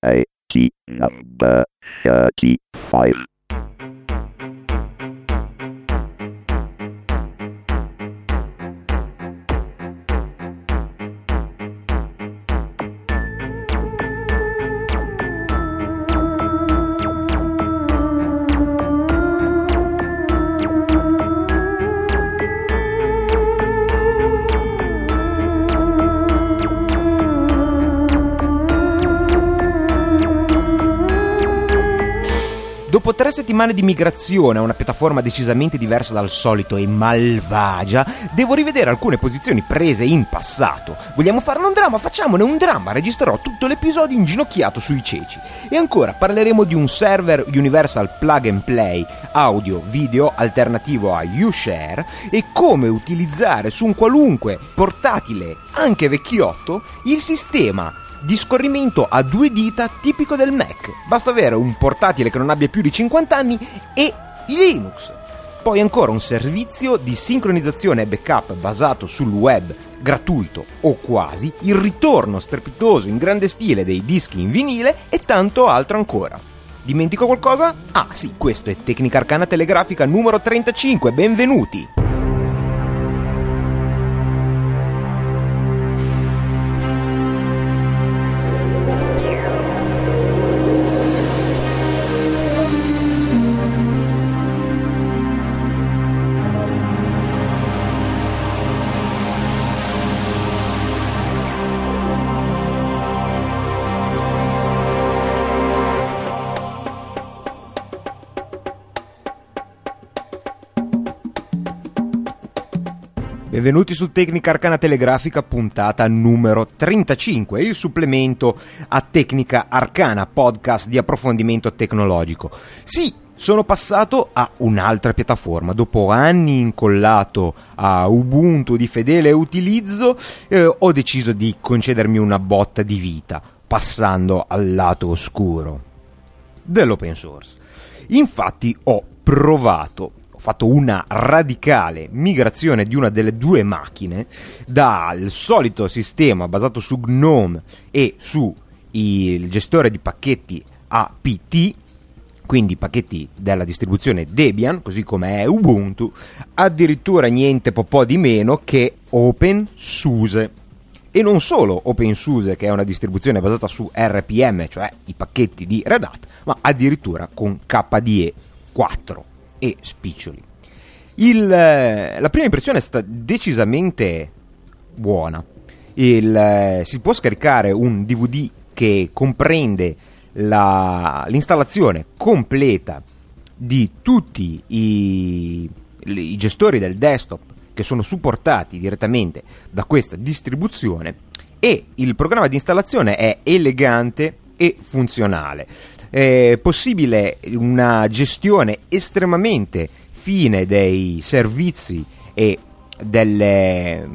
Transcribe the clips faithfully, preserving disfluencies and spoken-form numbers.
A T I number thirty-five. Dopo tre settimane di migrazione a una piattaforma decisamente diversa dal solito e malvagia, devo rivedere alcune posizioni prese in passato. Vogliamo farne un dramma? Facciamone un dramma! Registrerò tutto l'episodio inginocchiato sui ceci. E ancora parleremo di un server Universal Plug and Play audio-video alternativo a Ushare e come utilizzare su un qualunque portatile, anche vecchiotto, il sistema di scorrimento a due dita tipico del Mac. Basta avere un portatile che non abbia più di cinquanta anni e Linux. Poi ancora un servizio di sincronizzazione e backup basato sul web, gratuito o quasi, il ritorno strepitoso in grande stile dei dischi in vinile e tanto altro ancora. Dimentico qualcosa? Ah sì, questo è Tecnica Arcana Telegrafica numero trentacinque, benvenuti! Benvenuti su Tecnica Arcana Telegrafica, puntata numero trentacinque, il supplemento a Tecnica Arcana, podcast di approfondimento tecnologico. Sì, sono passato a un'altra piattaforma. Dopo anni incollato a Ubuntu di fedele utilizzo, eh, ho deciso di concedermi una botta di vita, passando al lato oscuro dell'open source. Infatti ho provato... fatto una radicale migrazione di una delle due macchine dal solito sistema basato su GNOME e su il gestore di pacchetti A P T, quindi pacchetti della distribuzione Debian, così come è Ubuntu, addirittura niente po' po' di meno che OpenSUSE. E non solo OpenSUSE, che è una distribuzione basata su R P M, cioè i pacchetti di Red Hat, ma addirittura con K D E quattro. E spiccioli. Il, la prima impressione è stata decisamente buona. Il, si può scaricare un D V D che comprende la, l'installazione completa di tutti i, i gestori del desktop che sono supportati direttamente da questa distribuzione, e il programma di installazione è elegante e funzionale. È possibile una gestione estremamente fine dei servizi e delle,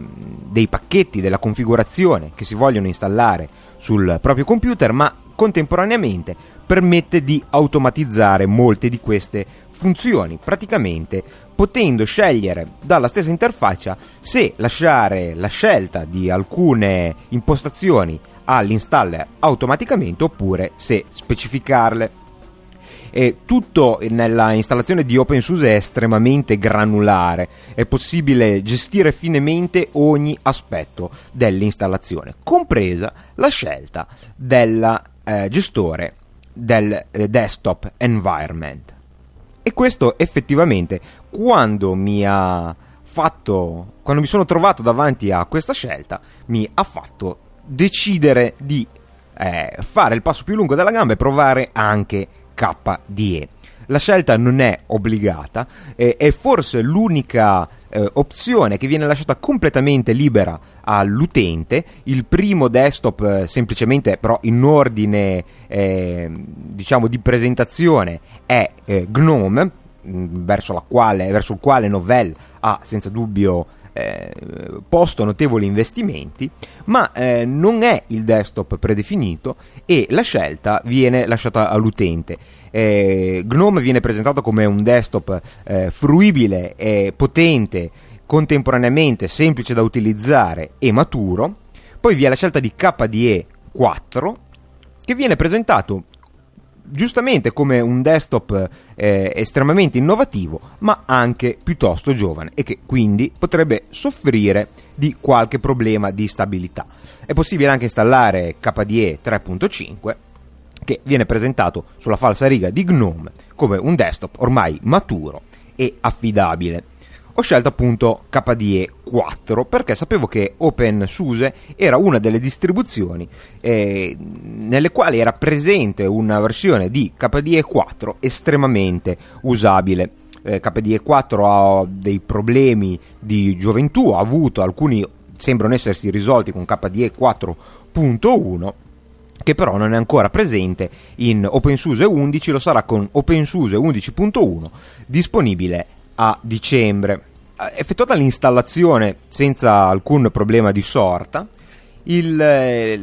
dei pacchetti, della configurazione che si vogliono installare sul proprio computer, ma contemporaneamente permette di automatizzare molte di queste funzioni, praticamente potendo scegliere dalla stessa interfaccia se lasciare la scelta di alcune impostazioni all'installer automaticamente oppure se specificarle. E tutto nella installazione di OpenSUSE è estremamente granulare, è possibile gestire finemente ogni aspetto dell'installazione, compresa la scelta del eh, gestore del eh, desktop environment. E questo effettivamente quando mi ha fatto quando mi sono trovato davanti a questa scelta mi ha fatto decidere di eh, fare il passo più lungo della gamba e provare anche K D E. La scelta non è obbligata, eh, è forse l'unica eh, opzione che viene lasciata completamente libera all'utente. Il primo desktop eh, semplicemente però in ordine eh, diciamo di presentazione è eh, GNOME, mh, verso la quale verso il quale Novell ha senza dubbio Eh, posto notevoli investimenti, ma eh, non è il desktop predefinito e la scelta viene lasciata all'utente. eh, GNOME viene presentato come un desktop eh, fruibile e potente, contemporaneamente semplice da utilizzare e maturo. Poi vi è la scelta di K D E quattro, che viene presentato giustamente come un desktop eh, estremamente innovativo, ma anche piuttosto giovane, e che quindi potrebbe soffrire di qualche problema di stabilità. È possibile anche installare K D E tre punto cinque, che viene presentato sulla falsariga di GNOME come un desktop ormai maturo e affidabile. Ho scelto appunto K D E quattro perché sapevo che OpenSUSE era una delle distribuzioni eh, nelle quali era presente una versione di K D E quattro estremamente usabile. Eh, K D E quattro ha dei problemi di gioventù, ha avuto alcuni, sembrano essersi risolti con K D E quattro punto uno, che però non è ancora presente in OpenSUSE undici, lo sarà con OpenSUSE undici punto uno, disponibile a dicembre. Effettuata l'installazione senza alcun problema di sorta, il,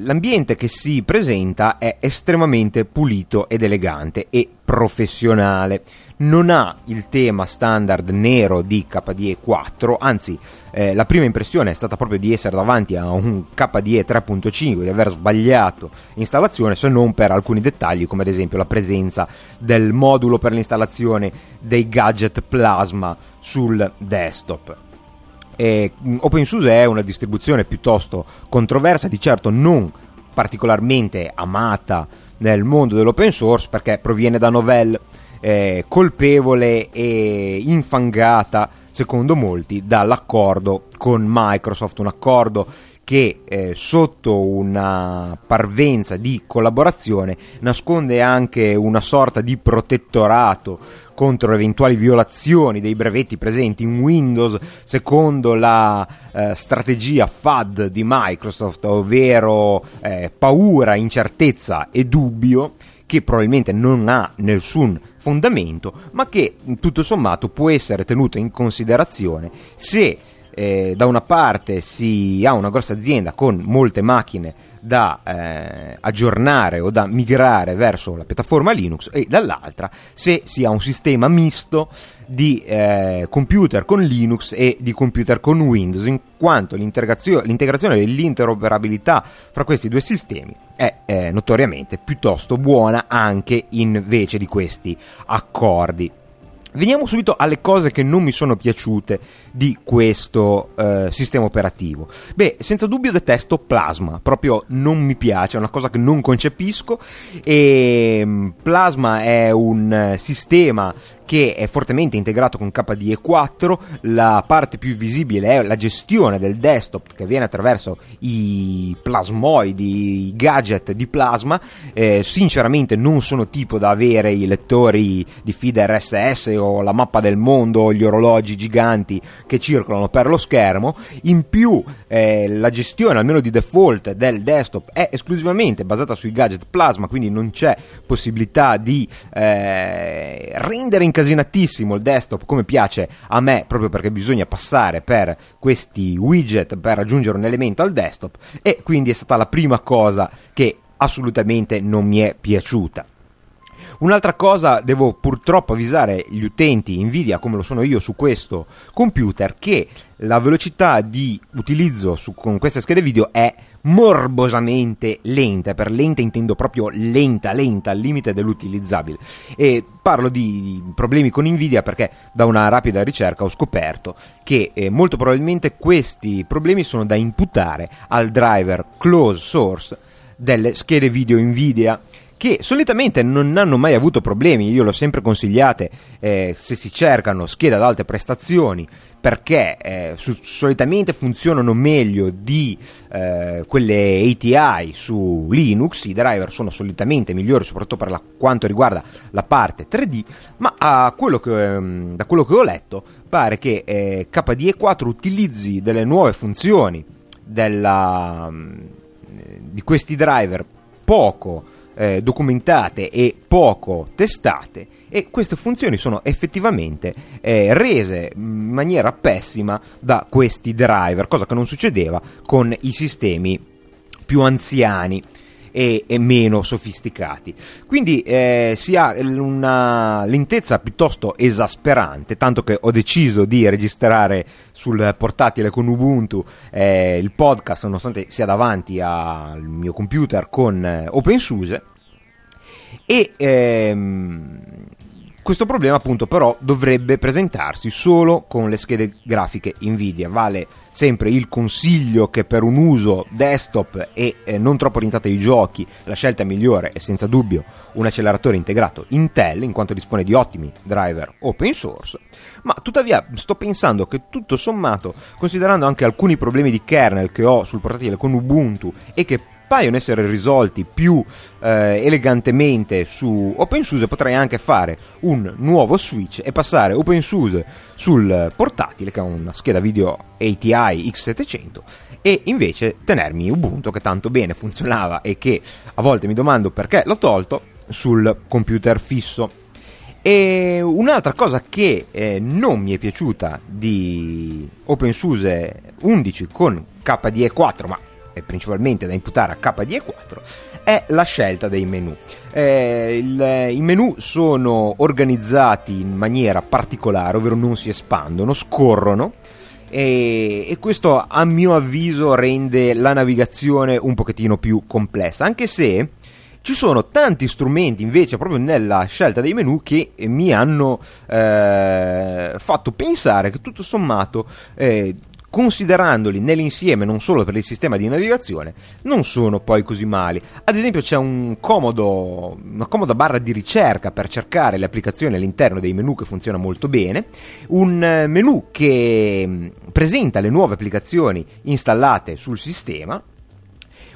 l'ambiente che si presenta è estremamente pulito ed elegante e professionale. Non ha il tema standard nero di K D E quattro, anzi eh, la prima impressione è stata proprio di essere davanti a un K D E tre punto cinque, di aver sbagliato installazione, se non per alcuni dettagli, come ad esempio la presenza del modulo per l'installazione dei gadget Plasma sul desktop. E OpenSUSE è una distribuzione piuttosto controversa, di certo non particolarmente amata nel mondo dell'open source, perché proviene da Novell, eh, colpevole e infangata secondo molti dall'accordo con Microsoft, un accordo che eh, sotto una parvenza di collaborazione nasconde anche una sorta di protettorato contro eventuali violazioni dei brevetti presenti in Windows secondo la eh, strategia F A D di Microsoft, ovvero eh, paura, incertezza e dubbio, che probabilmente non ha nessun fondamento, ma che tutto sommato può essere tenuto in considerazione se eh, da una parte si ha una grossa azienda con molte macchine da eh, aggiornare o da migrare verso la piattaforma Linux, e dall'altra se si ha un sistema misto di eh, computer con Linux e di computer con Windows, in quanto l'integrazio- l'integrazione e l'interoperabilità fra questi due sistemi è eh, notoriamente piuttosto buona anche invece di questi accordi. Veniamo subito alle cose che non mi sono piaciute di questo eh, sistema operativo. Beh, senza dubbio detesto Plasma, proprio non mi piace, è una cosa che non concepisco, e Plasma è un sistema che è fortemente integrato con K D E quattro, la parte più visibile è la gestione del desktop che avviene attraverso i plasmoidi, i gadget di Plasma. Eh, sinceramente non sono tipo da avere i lettori di feed R S S o la mappa del mondo o gli orologi giganti che circolano per lo schermo. In più eh, la gestione, almeno di default, del desktop è esclusivamente basata sui gadget Plasma, quindi non c'è possibilità di eh, rendere in casinatissimo il desktop come piace a me, proprio perché bisogna passare per questi widget per raggiungere un elemento al desktop, e quindi è stata la prima cosa che assolutamente non mi è piaciuta. Un'altra cosa, devo purtroppo avvisare gli utenti Nvidia, come lo sono io su questo computer, che la velocità di utilizzo su, con queste schede video è morbosamente lenta. Per lenta intendo proprio lenta lenta al limite dell'utilizzabile, e parlo di problemi con Nvidia perché da una rapida ricerca ho scoperto che eh, molto probabilmente questi problemi sono da imputare al driver closed source delle schede video Nvidia, che solitamente non hanno mai avuto problemi. Io l'ho sempre consigliate eh, se si cercano schede ad alte prestazioni, perché eh, su, solitamente funzionano meglio di eh, quelle A T I su Linux. I driver sono solitamente migliori soprattutto per la, quanto riguarda la parte tre D, ma a quello che, eh, da quello che ho letto pare che eh, K D E quattro utilizzi delle nuove funzioni della, di questi driver poco Eh, documentate e poco testate, e queste funzioni sono effettivamente eh, rese in maniera pessima da questi driver, cosa che non succedeva con i sistemi più anziani e, e meno sofisticati. Quindi eh, si ha una lentezza piuttosto esasperante, tanto che ho deciso di registrare sul portatile con Ubuntu eh, il podcast, nonostante sia davanti al mio computer con eh, OpenSUSE, e ehm, questo problema appunto però dovrebbe presentarsi solo con le schede grafiche Nvidia. Vale sempre il consiglio che per un uso desktop e eh, non troppo orientato ai giochi la scelta migliore è senza dubbio un acceleratore integrato Intel, in quanto dispone di ottimi driver open source, ma tuttavia sto pensando che tutto sommato, considerando anche alcuni problemi di kernel che ho sul portatile con Ubuntu e che paiono essere risolti più eh, elegantemente su OpenSUSE, potrei anche fare un nuovo switch e passare OpenSUSE sul portatile, che ha una scheda video A T I X settecento, e invece tenermi Ubuntu, che tanto bene funzionava e che a volte mi domando perché l'ho tolto, sul computer fisso. E un'altra cosa che eh, non mi è piaciuta di OpenSUSE undici con K D E quattro, ma principalmente da imputare a K D E quattro, è la scelta dei menu. Eh, il, i menu sono organizzati in maniera particolare, ovvero non si espandono, scorrono, e, e questo a mio avviso rende la navigazione un pochettino più complessa, anche se ci sono tanti strumenti invece proprio nella scelta dei menu che mi hanno eh, fatto pensare che tutto sommato eh, considerandoli nell'insieme, non solo per il sistema di navigazione, non sono poi così mali. Ad esempio c'è un comodo, una comoda barra di ricerca per cercare le applicazioni all'interno dei menu, che funziona molto bene, un menu che presenta le nuove applicazioni installate sul sistema,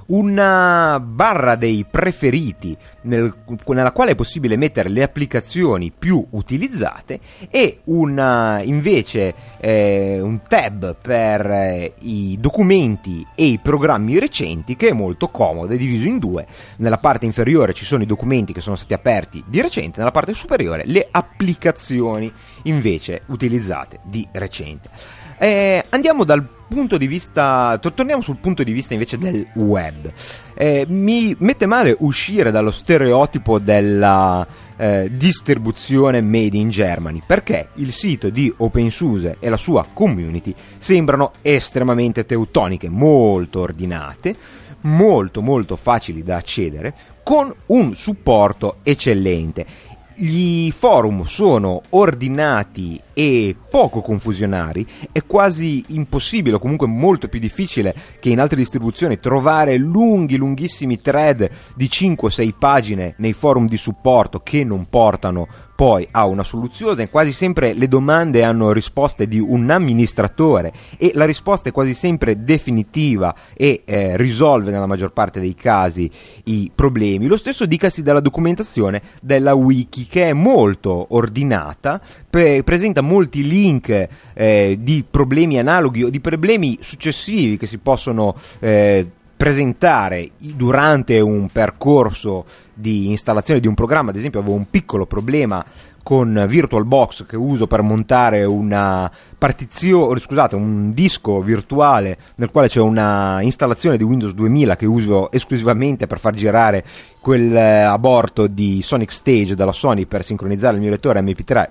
una barra dei preferiti nel, nella quale è possibile mettere le applicazioni più utilizzate, e una invece eh, un tab per eh, i documenti e i programmi recenti, che è molto comodo, è diviso in due: nella parte inferiore ci sono i documenti che sono stati aperti di recente, nella parte superiore le applicazioni invece utilizzate di recente. Eh, andiamo dal punto di vista, torniamo sul punto di vista invece del web. Eh, mi mette male uscire dallo stereotipo della eh, distribuzione made in Germany, perché il sito di OpenSUSE e la sua community sembrano estremamente teutoniche, molto ordinate, molto molto facili da accedere, con un supporto eccellente. I forum sono ordinati e poco confusionari, è quasi impossibile, o comunque molto più difficile che in altre distribuzioni, trovare lunghi, lunghissimi thread di cinque o sei pagine nei forum di supporto che non portano poi a una soluzione. Quasi sempre le domande hanno risposte di un amministratore e la risposta è quasi sempre definitiva e eh, risolve nella maggior parte dei casi i problemi. Lo stesso dicasi dalla documentazione della wiki, che è molto ordinata, pre- presenta molti link eh, di problemi analoghi o di problemi successivi che si possono eh, presentare durante un percorso di installazione di un programma. Ad esempio avevo un piccolo problema con VirtualBox, che uso per montare una partizione, scusate, un disco virtuale nel quale c'è una installazione di Windows duemila che uso esclusivamente per far girare quel aborto di Sonic Stage dalla Sony per sincronizzare il mio lettore M P tre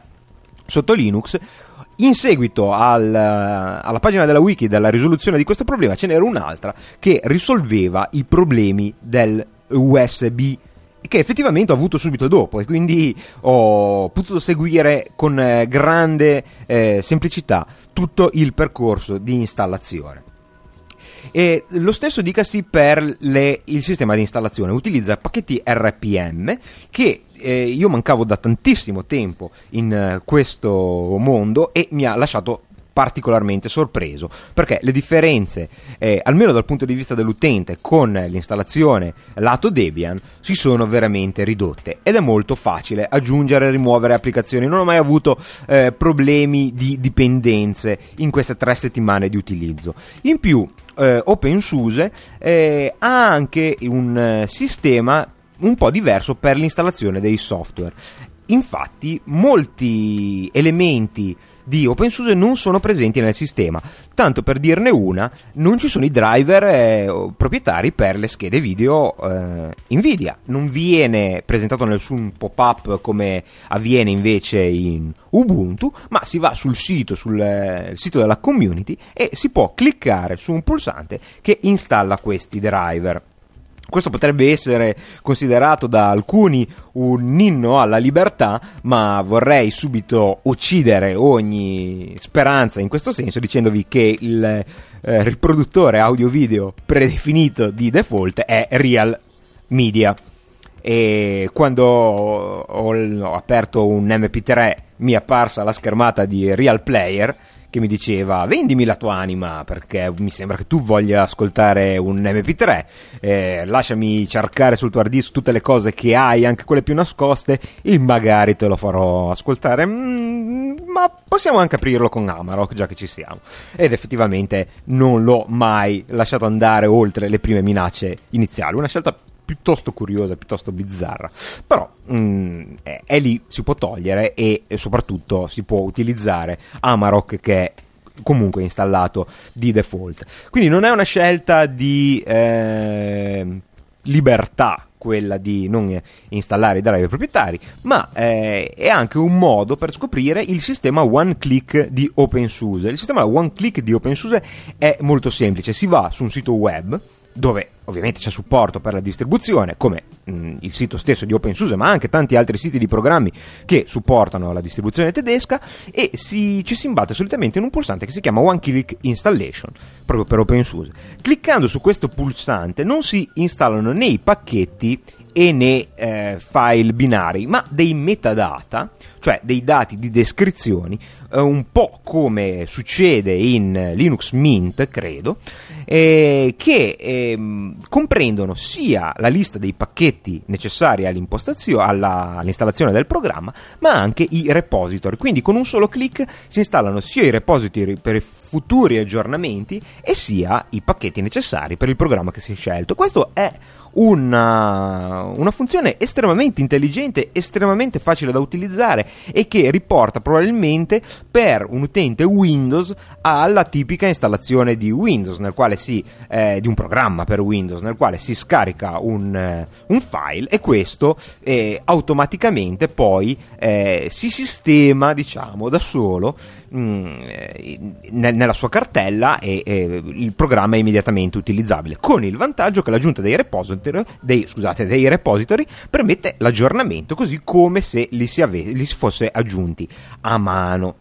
sotto Linux. In seguito al, alla pagina della wiki della risoluzione di questo problema ce n'era un'altra che risolveva i problemi del U S B, che effettivamente ho avuto subito dopo, e quindi ho potuto seguire con grande eh, semplicità tutto il percorso di installazione. E lo stesso dicasi per le, il sistema di installazione, utilizza pacchetti R P M che eh, io mancavo da tantissimo tempo in eh, questo mondo, e mi ha lasciato particolarmente sorpreso, perché le differenze eh, almeno dal punto di vista dell'utente con l'installazione lato Debian si sono veramente ridotte, ed è molto facile aggiungere e rimuovere applicazioni. Non ho mai avuto eh, problemi di dipendenze in queste tre settimane di utilizzo. In più eh, OpenSUSE eh, ha anche un eh, sistema un po' diverso per l'installazione dei software. Infatti molti elementi di OpenSUSE non sono presenti nel sistema. Tanto per dirne una, non ci sono i driver eh, proprietari per le schede video eh, Nvidia. Non viene presentato nessun pop-up come avviene invece in Ubuntu, ma si va sul sito, sul eh, sito della community, e si può cliccare su un pulsante che installa questi driver. Questo potrebbe essere considerato da alcuni un inno alla libertà, ma vorrei subito uccidere ogni speranza in questo senso dicendovi che il eh, riproduttore audio-video predefinito di default è Real Media. E quando ho, ho aperto un M P tre mi è apparsa la schermata di Real Player che mi diceva vendimi la tua anima perché mi sembra che tu voglia ascoltare un M P tre, eh, lasciami cercare sul tuo hard disk tutte le cose che hai, anche quelle più nascoste, e magari te lo farò ascoltare, mm, ma possiamo anche aprirlo con Amarok già che ci siamo. Ed effettivamente non l'ho mai lasciato andare oltre le prime minacce iniziali, una scelta piuttosto curiosa, piuttosto bizzarra, però mh, è, è lì, si può togliere e, e soprattutto si può utilizzare Amarok che è comunque installato di default. Quindi non è una scelta di eh, libertà quella di non installare i driver proprietari, ma eh, è anche un modo per scoprire il sistema one click di OpenSUSE. Il sistema one click di OpenSUSE è molto semplice, si va su un sito web dove ovviamente c'è supporto per la distribuzione, come mh, il sito stesso di OpenSUSE, ma anche tanti altri siti di programmi che supportano la distribuzione tedesca, e si, ci si imbatte solitamente in un pulsante che si chiama One Click Installation, proprio per OpenSUSE. Cliccando su questo pulsante non si installano né i pacchetti e né eh, file binari, ma dei metadata, cioè dei dati di descrizioni, eh, un po' come succede in Linux Mint, credo, eh, che eh, comprendono sia la lista dei pacchetti necessari all'impostazione, alla, all'installazione del programma, ma anche i repository. Quindi con un solo click si installano sia i repository per futuri aggiornamenti e sia i pacchetti necessari per il programma che si è scelto. Questo è Una, una funzione estremamente intelligente, estremamente facile da utilizzare e che riporta probabilmente per un utente Windows alla tipica installazione di Windows, nel quale si eh, di un programma per Windows, nel quale si scarica un, eh, un file e questo eh, automaticamente poi eh, si sistema, diciamo, da solo mh, ne, nella sua cartella e, e il programma è immediatamente utilizzabile, con il vantaggio che l'aggiunta dei repository Dei, scusate, dei repository permette l'aggiornamento così come se li si, ave- li si fosse aggiunti a mano.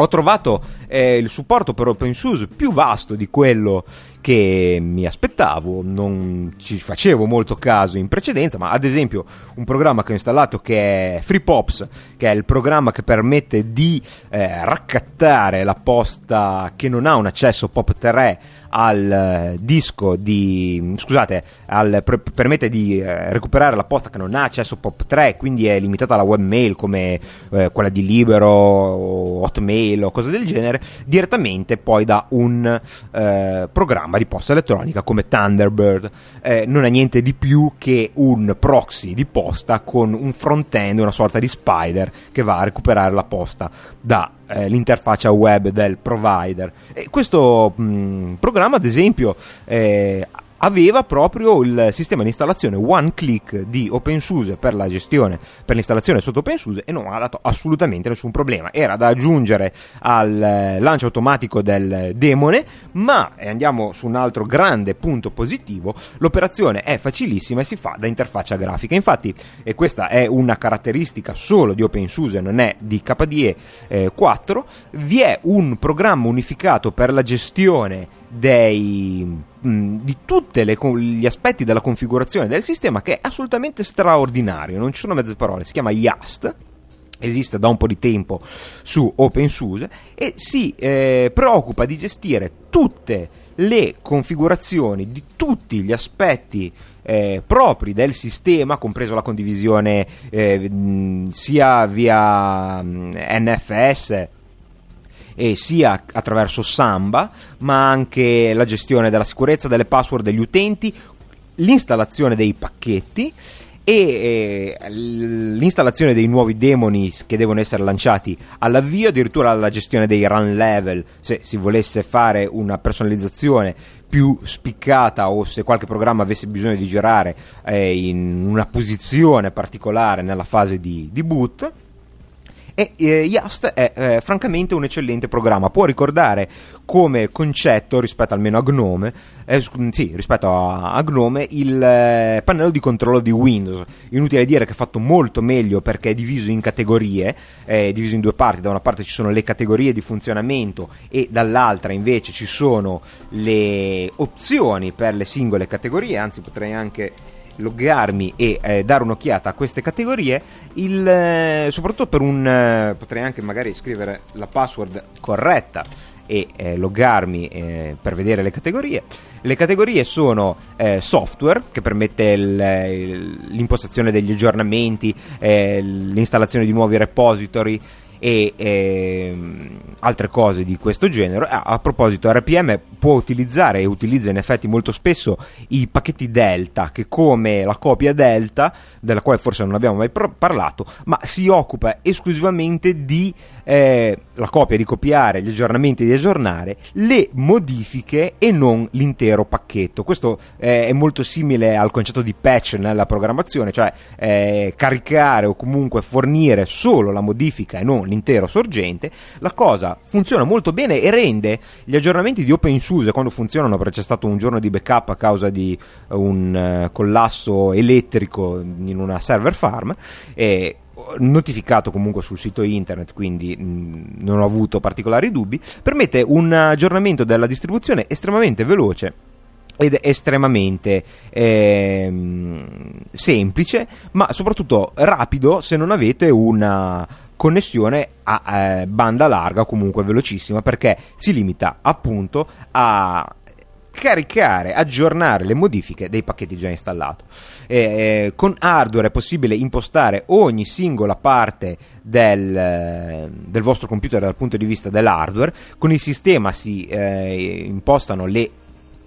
Ho trovato eh, il supporto per OpenSUSE più vasto di quello che mi aspettavo, non ci facevo molto caso in precedenza, ma ad esempio un programma che ho installato che è FreePops, che è il programma che permette di eh, raccattare la posta che non ha un accesso P O P tre al disco di scusate, al, per, permette di eh, recuperare la posta che non ha accesso P O P tre, quindi è limitata alla webmail come eh, quella di Libero o Hotmail o cose del genere, direttamente poi da un eh, programma di posta elettronica come Thunderbird. Eh, non è niente di più che un proxy di posta con un front-end, una sorta di spider che va a recuperare la posta dall'interfaccia eh, web del provider. E questo mh, programma, ad esempio, eh, aveva proprio il sistema di installazione one click di OpenSUSE per la gestione, per l'installazione sotto OpenSUSE, e non ha dato assolutamente nessun problema. Era da aggiungere al lancio automatico del demone, ma, e andiamo su un altro grande punto positivo, l'operazione è facilissima e si fa da interfaccia grafica. Infatti, e questa è una caratteristica solo di OpenSUSE, non è di K D E eh, quattro, vi è un programma unificato per la gestione dei di tutti gli aspetti della configurazione del sistema, che è assolutamente straordinario, non ci sono mezze parole. Si chiama YaST, esiste da un po' di tempo su OpenSUSE e si eh, preoccupa di gestire tutte le configurazioni di tutti gli aspetti eh, propri del sistema, compreso la condivisione eh, sia via N F S e sia attraverso Samba, ma anche la gestione della sicurezza, delle password degli utenti, l'installazione dei pacchetti e l'installazione dei nuovi demoni che devono essere lanciati all'avvio, addirittura la gestione dei run level se si volesse fare una personalizzazione più spiccata o se qualche programma avesse bisogno di girare eh, in una posizione particolare nella fase di, di boot. E eh, YaST è eh, francamente un eccellente programma, può ricordare come concetto, rispetto almeno a GNOME, eh, sì, rispetto a, a GNOME, il eh, pannello di controllo di Windows. Inutile dire che è fatto molto meglio perché è diviso in categorie, è eh, diviso in due parti: da una parte ci sono le categorie di funzionamento e dall'altra invece ci sono le opzioni per le singole categorie. Anzi, potrei anche loggarmi e eh, dare un'occhiata a queste categorie, il, eh, soprattutto per un eh, potrei anche magari scrivere la password corretta e eh, loggarmi eh, per vedere le categorie. Le categorie sono eh, software, che permette il, il, l'impostazione degli aggiornamenti, eh, l'installazione di nuovi repository e eh, altre cose di questo genere. Ah, a proposito, R P M può utilizzare e utilizza in effetti molto spesso i pacchetti Delta, che come la copia Delta, della quale forse non abbiamo mai pro- parlato, ma si occupa esclusivamente di eh, la copia, di copiare, gli aggiornamenti di aggiornare, le modifiche e non l'intero pacchetto. Questo eh, è molto simile al concetto di patch nella programmazione, cioè eh, caricare o comunque fornire solo la modifica e non l'intero sorgente. La cosa funziona molto bene e rende gli aggiornamenti di OpenSUSE, quando funzionano, perché c'è stato un giorno di backup a causa di un uh, collasso elettrico in una server farm, e notificato comunque sul sito internet, quindi mh, non ho avuto particolari dubbi, permette un aggiornamento della distribuzione estremamente veloce ed estremamente ehm, semplice, ma soprattutto rapido se non avete una connessione a eh, banda larga o comunque velocissima, perché si limita appunto a caricare, aggiornare le modifiche dei pacchetti già installato. Eh, con hardware è possibile impostare ogni singola parte del, del vostro computer dal punto di vista dell'hardware. Con il sistema si eh, impostano le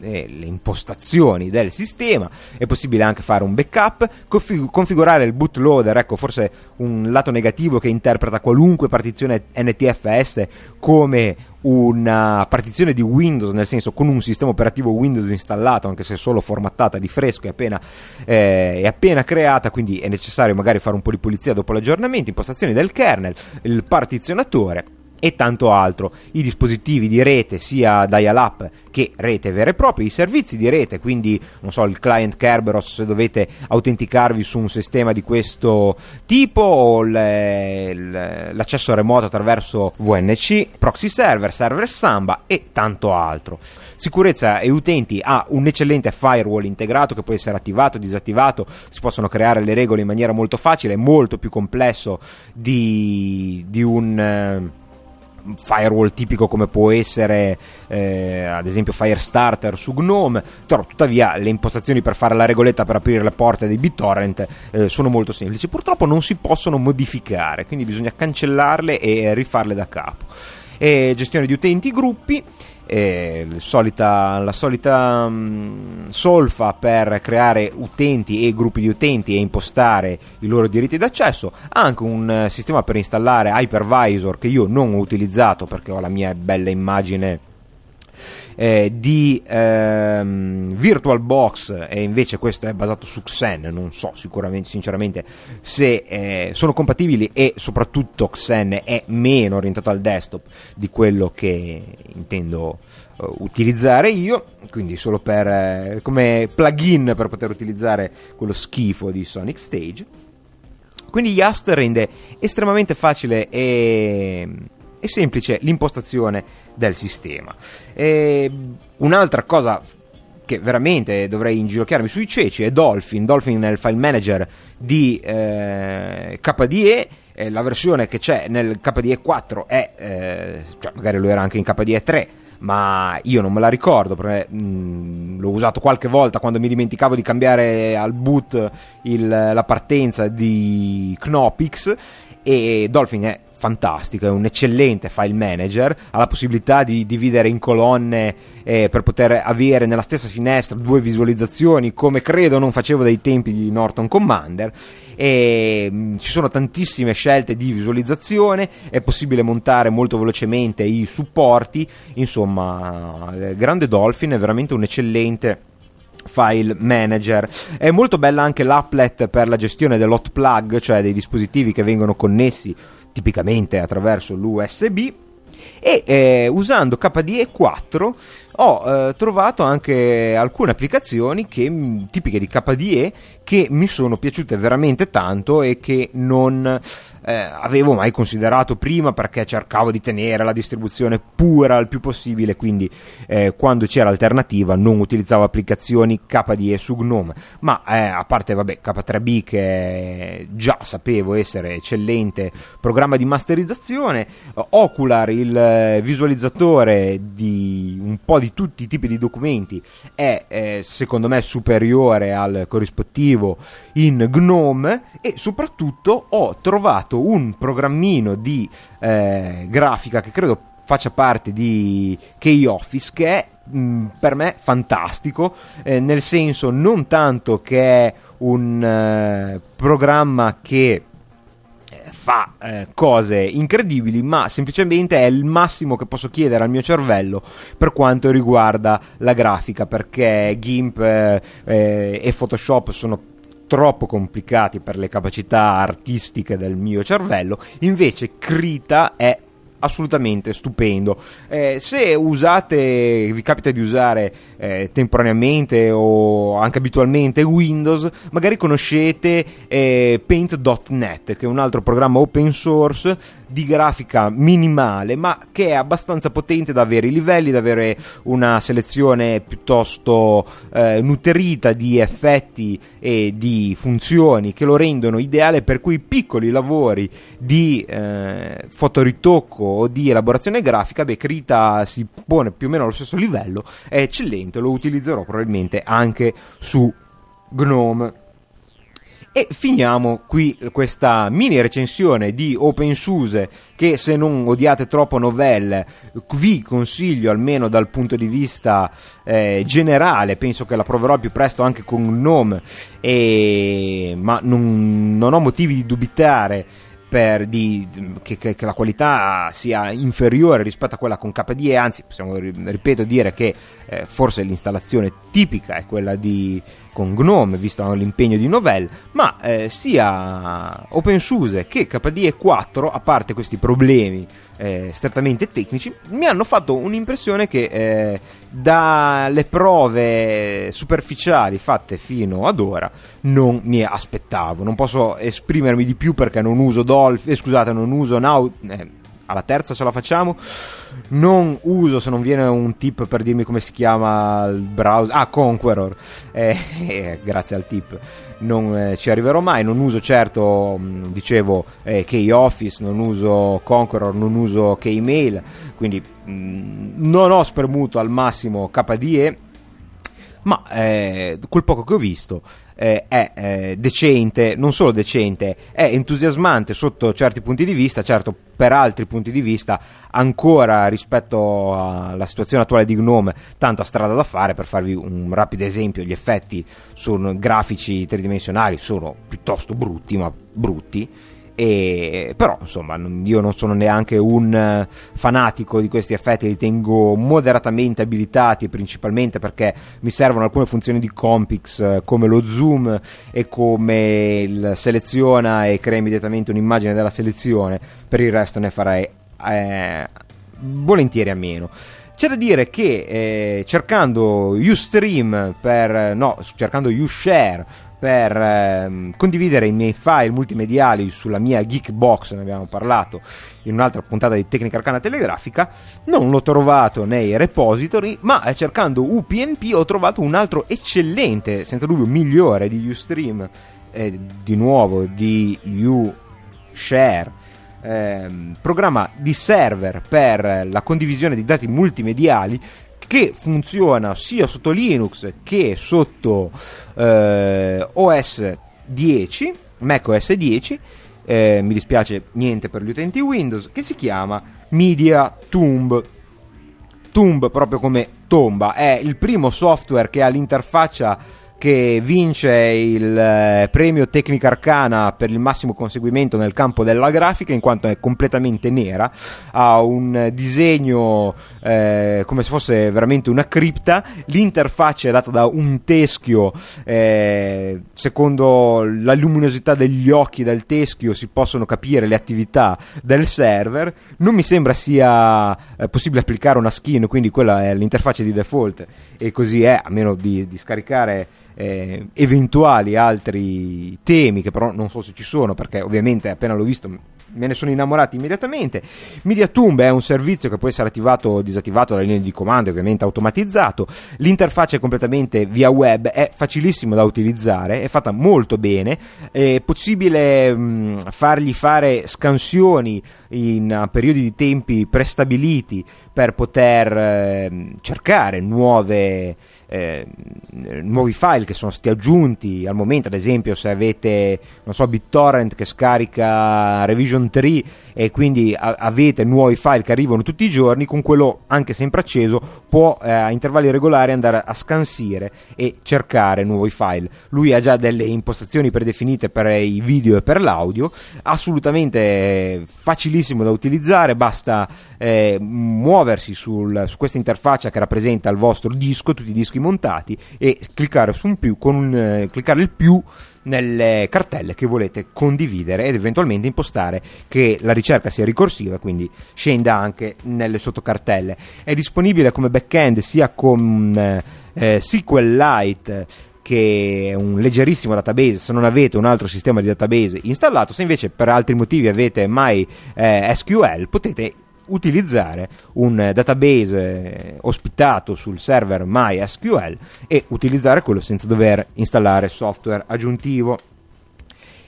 E le impostazioni del sistema, è possibile anche fare un backup, config- configurare il bootloader. Ecco, forse un lato negativo, che interpreta qualunque partizione N T F S come una partizione di Windows, nel senso con un sistema operativo Windows installato, anche se solo formattata di fresco e appena, eh, è appena creata, quindi è necessario magari fare un po' di pulizia dopo l'aggiornamento. Impostazioni del kernel, il partizionatore e tanto altro, i dispositivi di rete, sia dial-up che rete vera e propria, i servizi di rete, quindi non so, il client Kerberos se dovete autenticarvi su un sistema di questo tipo, o le, le, l'accesso remoto attraverso V N C, proxy server, server Samba e tanto altro. Sicurezza e utenti: ha ah, un eccellente firewall integrato che può essere attivato, disattivato, si possono creare le regole in maniera molto facile, molto più complesso di, di un firewall tipico come può essere eh, ad esempio Firestarter su GNOME. Però tuttavia le impostazioni per fare la regoletta per aprire le porte dei BitTorrent eh, sono molto semplici. Purtroppo non si possono modificare, quindi bisogna cancellarle e rifarle da capo. E gestione di utenti, gruppi, eh, solita, la solita mh, solfa per creare utenti e gruppi di utenti e impostare i loro diritti d'accesso. Ha anche un uh, sistema per installare Hypervisor, che io non ho utilizzato perché ho la mia bella immagine Eh, di ehm, VirtualBox, e invece questo è basato su Xen. Non so sicuramente, sinceramente, se eh, sono compatibili, e soprattutto Xen è meno orientato al desktop di quello che intendo eh, utilizzare io, quindi solo per eh, come plugin per poter utilizzare quello schifo di Sonic Stage. Quindi YaST rende estremamente facile e è semplice l'impostazione del sistema. E un'altra cosa che veramente dovrei inginocchiarmi sui ceci è Dolphin. Dolphin è il file manager di eh, K D E. Eh, la versione che c'è nel K D E quattro è eh, cioè magari lo era anche in K D E tre, ma io non me la ricordo perché mh, l'ho usato qualche volta quando mi dimenticavo di cambiare al boot il, la partenza di Knoppix. E Dolphin è fantastico, è un eccellente file manager, ha la possibilità di dividere in colonne eh, per poter avere nella stessa finestra due visualizzazioni, come credo non facevo dai tempi di Norton Commander. E mh, ci sono tantissime scelte di visualizzazione, è possibile montare molto velocemente i supporti. Insomma, grande Dolphin, è veramente un eccellente file manager. È molto bella anche l'applet per la gestione dell'hot plug, cioè dei dispositivi che vengono connessi tipicamente attraverso l'U S B. E eh, usando K D E quattro ho eh, trovato anche alcune applicazioni che, tipiche di K D E, che mi sono piaciute veramente tanto e che non eh, avevo mai considerato prima, perché cercavo di tenere la distribuzione pura il più possibile, quindi eh, quando c'era alternativa non utilizzavo applicazioni K D E su GNOME, ma eh, a parte vabbè K tre B, che già sapevo essere eccellente programma di masterizzazione, Ocular, il visualizzatore di un po' di tutti i tipi di documenti, è eh, secondo me superiore al corrispettivo in GNOME, e soprattutto ho trovato un programmino di eh, grafica che credo faccia parte di KeyOffice, che è mh, per me fantastico, eh, nel senso non tanto che è un eh, programma che fa eh, cose incredibili, ma semplicemente è il massimo che posso chiedere al mio cervello per quanto riguarda la grafica, perché GIMP eh, eh, e Photoshop sono troppo complicati per le capacità artistiche del mio cervello. Invece Krita è assolutamente stupendo. Eh, se usate, vi capita di usare eh, temporaneamente o anche abitualmente Windows, magari conoscete eh, Paint punto net, che è un altro programma open source di grafica minimale, ma che è abbastanza potente da avere i livelli, da avere una selezione piuttosto eh, nutrita di effetti e di funzioni che lo rendono ideale per quei piccoli lavori di eh, fotoritocco o di elaborazione grafica. Beh, Krita si pone più o meno allo stesso livello, è eccellente, lo utilizzerò probabilmente anche su GNOME. E finiamo qui questa mini recensione di OpenSUSE, che se non odiate troppo Novell vi consiglio, almeno dal punto di vista eh, generale. Penso che la proverò più presto anche con GNOME, e... ma non, non ho motivi di dubitare per di, che, che, che la qualità sia inferiore rispetto a quella con K D E, anzi possiamo, ripeto, dire che eh, forse l'installazione tipica è quella di con GNOME, visto l'impegno di Novell, ma eh, sia OpenSUSE che K D E quattro, a parte questi problemi eh, strettamente tecnici, mi hanno fatto un'impressione che eh, dalle prove superficiali fatte fino ad ora non mi aspettavo. Non posso esprimermi di più perché non uso Dolphin, eh, scusate, non uso Now, eh, alla terza ce la facciamo, non uso, se non viene un tip per dirmi come si chiama il browser, ah Konqueror, eh, eh, grazie al tip non eh, ci arriverò mai. Non uso certo, mh, dicevo eh, KeyOffice, non uso Konqueror, non uso Gmail, quindi mh, non ho spremuto al massimo K D E, ma eh, quel poco che ho visto Eh, è eh, decente, non solo decente, è entusiasmante sotto certi punti di vista, certo per altri punti di vista ancora rispetto alla situazione attuale di GNOME tanta strada da fare. Per farvi un rapido esempio, gli effetti sono grafici tridimensionali, sono piuttosto brutti, ma brutti. E però insomma io non sono neanche un fanatico di questi effetti, li tengo moderatamente abilitati, principalmente perché mi servono alcune funzioni di Compix come lo zoom e come il seleziona e crea immediatamente un'immagine della selezione. Per il resto ne farei eh, volentieri a meno. C'è da dire che eh, cercando Ustream per no, cercando Ushare per eh, condividere i miei file multimediali sulla mia Geekbox, ne abbiamo parlato in un'altra puntata di Tecnica Arcana Telegrafica, non l'ho trovato nei repository, ma cercando U P N P ho trovato un altro eccellente, senza dubbio migliore di Ustream, eh, di nuovo di Ushare, Eh, programma di server per la condivisione di dati multimediali, che funziona sia sotto Linux che sotto eh, O S dieci, Mac O S dieci, eh, mi dispiace niente per gli utenti Windows, che si chiama MediaTomb. Tomb proprio come tomba, è il primo software che ha l'interfaccia che vince il premio Tecnica Arcana per il massimo conseguimento nel campo della grafica, in quanto è completamente nera, ha un disegno eh, come se fosse veramente una cripta, l'interfaccia è data da un teschio, eh, secondo la luminosità degli occhi del teschio si possono capire le attività del server, non mi sembra sia eh, possibile applicare una skin, quindi quella è l'interfaccia di default e così è, a meno di, di scaricare Eh, eventuali altri temi che però non so se ci sono, perché ovviamente appena l'ho visto me ne sono innamorato immediatamente. MediaTomb è un servizio che può essere attivato o disattivato dalle linee di comando, ovviamente automatizzato, l'interfaccia è completamente via web, è facilissimo da utilizzare, è fatta molto bene, è possibile mh, fargli fare scansioni in periodi di tempi prestabiliti per poter eh, cercare nuove Eh, nuovi file che sono stati aggiunti al momento. Ad esempio, se avete non so BitTorrent che scarica Revision tre e quindi a- avete nuovi file che arrivano tutti i giorni, con quello anche sempre acceso può eh, a intervalli regolari andare a scansire e cercare nuovi file. Lui ha già delle impostazioni predefinite per i video e per l'audio, assolutamente facilissimo da utilizzare, basta eh, muoversi sul, su questa interfaccia che rappresenta il vostro disco, tutti i dischi montati, e cliccare su un più con un, eh, cliccare il più nelle cartelle che volete condividere ed eventualmente impostare che la ricerca sia ricorsiva, quindi scenda anche nelle sottocartelle. È disponibile come backend sia con eh, SQLite, che è un leggerissimo database se non avete un altro sistema di database installato, se invece per altri motivi avete MySQL eh, potete utilizzare un database ospitato sul server MySQL e utilizzare quello senza dover installare software aggiuntivo.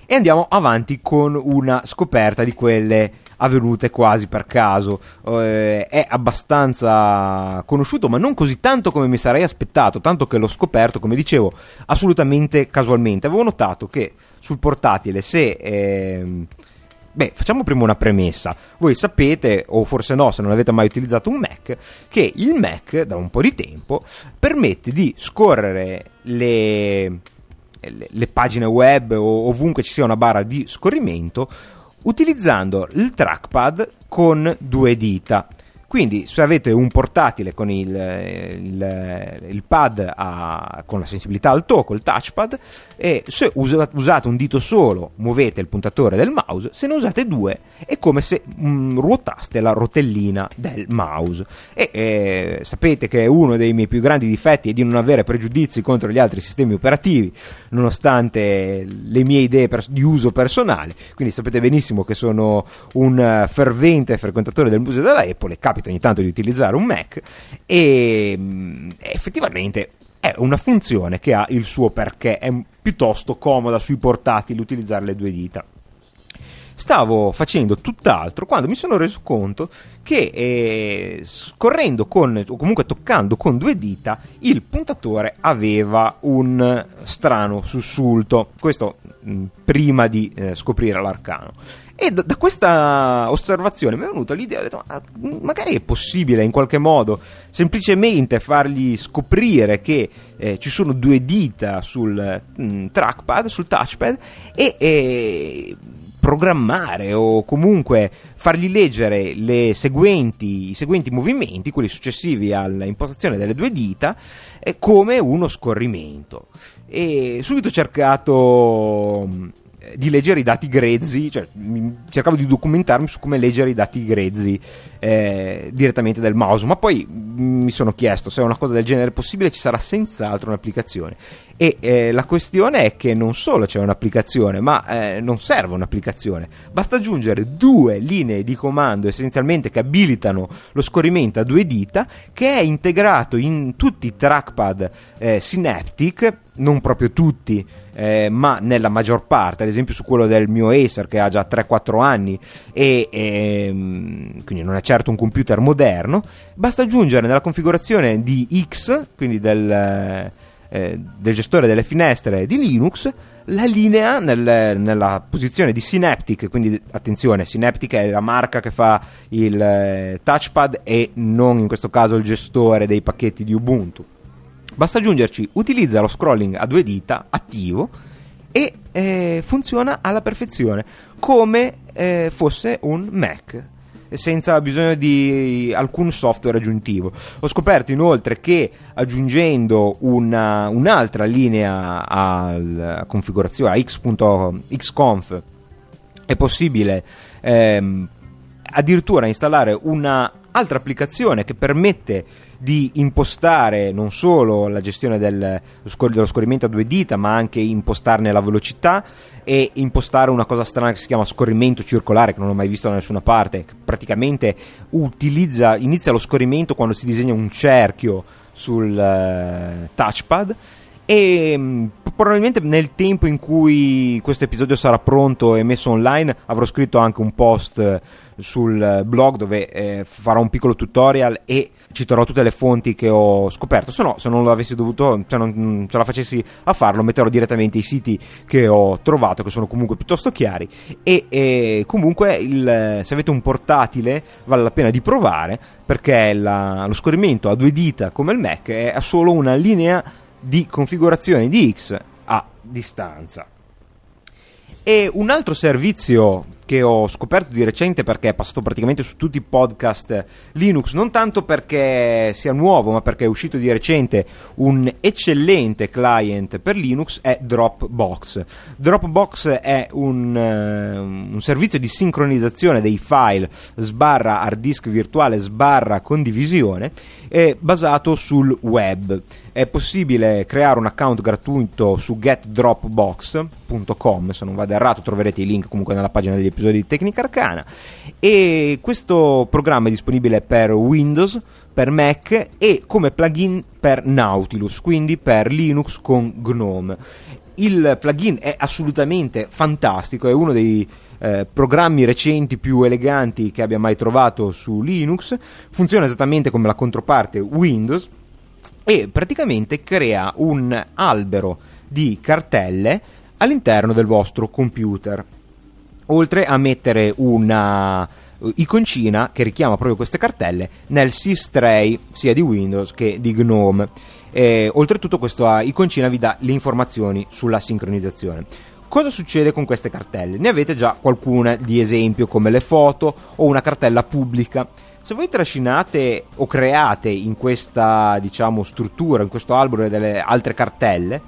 E andiamo avanti con una scoperta di quelle avvenute quasi per caso. Eh, è abbastanza conosciuto, ma non così tanto come mi sarei aspettato, tanto che l'ho scoperto, come dicevo, assolutamente casualmente. Avevo notato che sul portatile se... Ehm, Beh, facciamo prima una premessa. Voi sapete, o forse no, se non avete mai utilizzato un Mac, che il Mac da un po' di tempo permette di scorrere le, le, le pagine web o ovunque ci sia una barra di scorrimento utilizzando il trackpad con due dita. Quindi se avete un portatile con il, il, il pad a, con la sensibilità al tocco, il touchpad, e se usa, usate un dito solo muovete il puntatore del mouse, se ne usate due è come se mh, ruotaste la rotellina del mouse. E eh, sapete che uno dei miei più grandi difetti è di non avere pregiudizi contro gli altri sistemi operativi, nonostante le mie idee per, di uso personale, quindi sapete benissimo che sono un fervente frequentatore del museo della Apple e capita ogni tanto di utilizzare un Mac, e effettivamente è una funzione che ha il suo perché, è piuttosto comoda sui portatili utilizzare le due dita. Stavo facendo tutt'altro quando mi sono reso conto che eh, scorrendo con, o comunque toccando con due dita, il puntatore aveva un strano sussulto, questo mh, prima di eh, scoprire l'arcano. E da, da questa osservazione mi è venuta l'idea, ho detto, ah, magari è possibile in qualche modo semplicemente fargli scoprire che eh, ci sono due dita sul mh, trackpad, sul touchpad, e... e programmare o comunque fargli leggere le seguenti, i seguenti movimenti, quelli successivi all'impostazione delle due dita, come uno scorrimento. E subito ho cercato di leggere i dati grezzi, cioè cercavo di documentarmi su come leggere i dati grezzi eh, direttamente dal mouse, ma poi mi sono chiesto se una cosa del genere è possibile, ci sarà senz'altro un'applicazione. E eh, la questione è che non solo c'è un'applicazione, ma eh, non serve un'applicazione, basta aggiungere due linee di comando essenzialmente che abilitano lo scorrimento a due dita, che è integrato in tutti i trackpad eh, Synaptic, non proprio tutti eh, ma nella maggior parte, ad esempio su quello del mio Acer che ha già tre quattro anni e ehm, quindi non è certo un computer moderno, basta aggiungere nella configurazione di X, quindi del eh, del gestore delle finestre di Linux, la linea nel, nella posizione di Synaptic. Quindi attenzione, Synaptic è la marca che fa il touchpad e non in questo caso il gestore dei pacchetti di Ubuntu. Basta aggiungerci utilizza lo scrolling a due dita attivo e eh, funziona alla perfezione, come eh, fosse un Mac, senza bisogno di alcun software aggiuntivo. Ho scoperto inoltre che aggiungendo una, un'altra linea alla configurazione, a x.xconf, è possibile ehm, addirittura installare una altra applicazione che permette di impostare non solo la gestione del, dello scorrimento a due dita, ma anche impostarne la velocità e impostare una cosa strana che si chiama scorrimento circolare, che non ho mai visto da nessuna parte, che praticamente utilizza, inizia lo scorrimento quando si disegna un cerchio sul eh, touchpad. E mh, probabilmente nel tempo in cui questo episodio sarà pronto e messo online avrò scritto anche un post sul blog dove eh, farò un piccolo tutorial e citerò tutte le fonti che ho scoperto. Se no, se non l'avessi dovuto, se non ce la facessi a farlo, metterò direttamente i siti che ho trovato, che sono comunque piuttosto chiari. E eh, comunque il, se avete un portatile vale la pena di provare, perché la, lo scorrimento a due dita come il Mac è solo una linea di configurazione di X a distanza. E un altro servizio che ho scoperto di recente, perché è passato praticamente su tutti i podcast Linux, non tanto perché sia nuovo ma perché è uscito di recente un eccellente client per Linux, è Dropbox. Dropbox è un, eh, un servizio di sincronizzazione dei file sbarra hard disk virtuale sbarra condivisione, eh, basato sul web. È possibile creare un account gratuito su get dropbox punto com, se non vado errato troverete i link comunque nella pagina degli episodi di Tecnica Arcana, e questo programma è disponibile per Windows, per Mac e come plugin per Nautilus, quindi per Linux con GNOME. Il plugin è assolutamente fantastico, è uno dei eh, programmi recenti più eleganti che abbia mai trovato su Linux. Funziona esattamente come la controparte Windows e praticamente crea un albero di cartelle all'interno del vostro computer, oltre a mettere una iconcina che richiama proprio queste cartelle nel sys tre sia di Windows che di GNOME. E, oltretutto, questa iconcina vi dà le informazioni sulla sincronizzazione. Cosa succede con queste cartelle? Ne avete già qualcuna di esempio, come le foto o una cartella pubblica. Se voi trascinate o create in questa, diciamo, struttura, in questo albero delle altre cartelle,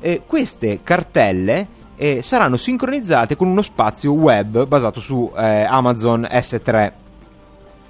eh, queste cartelle Eh, saranno sincronizzate con uno spazio web basato su eh, Amazon S tre,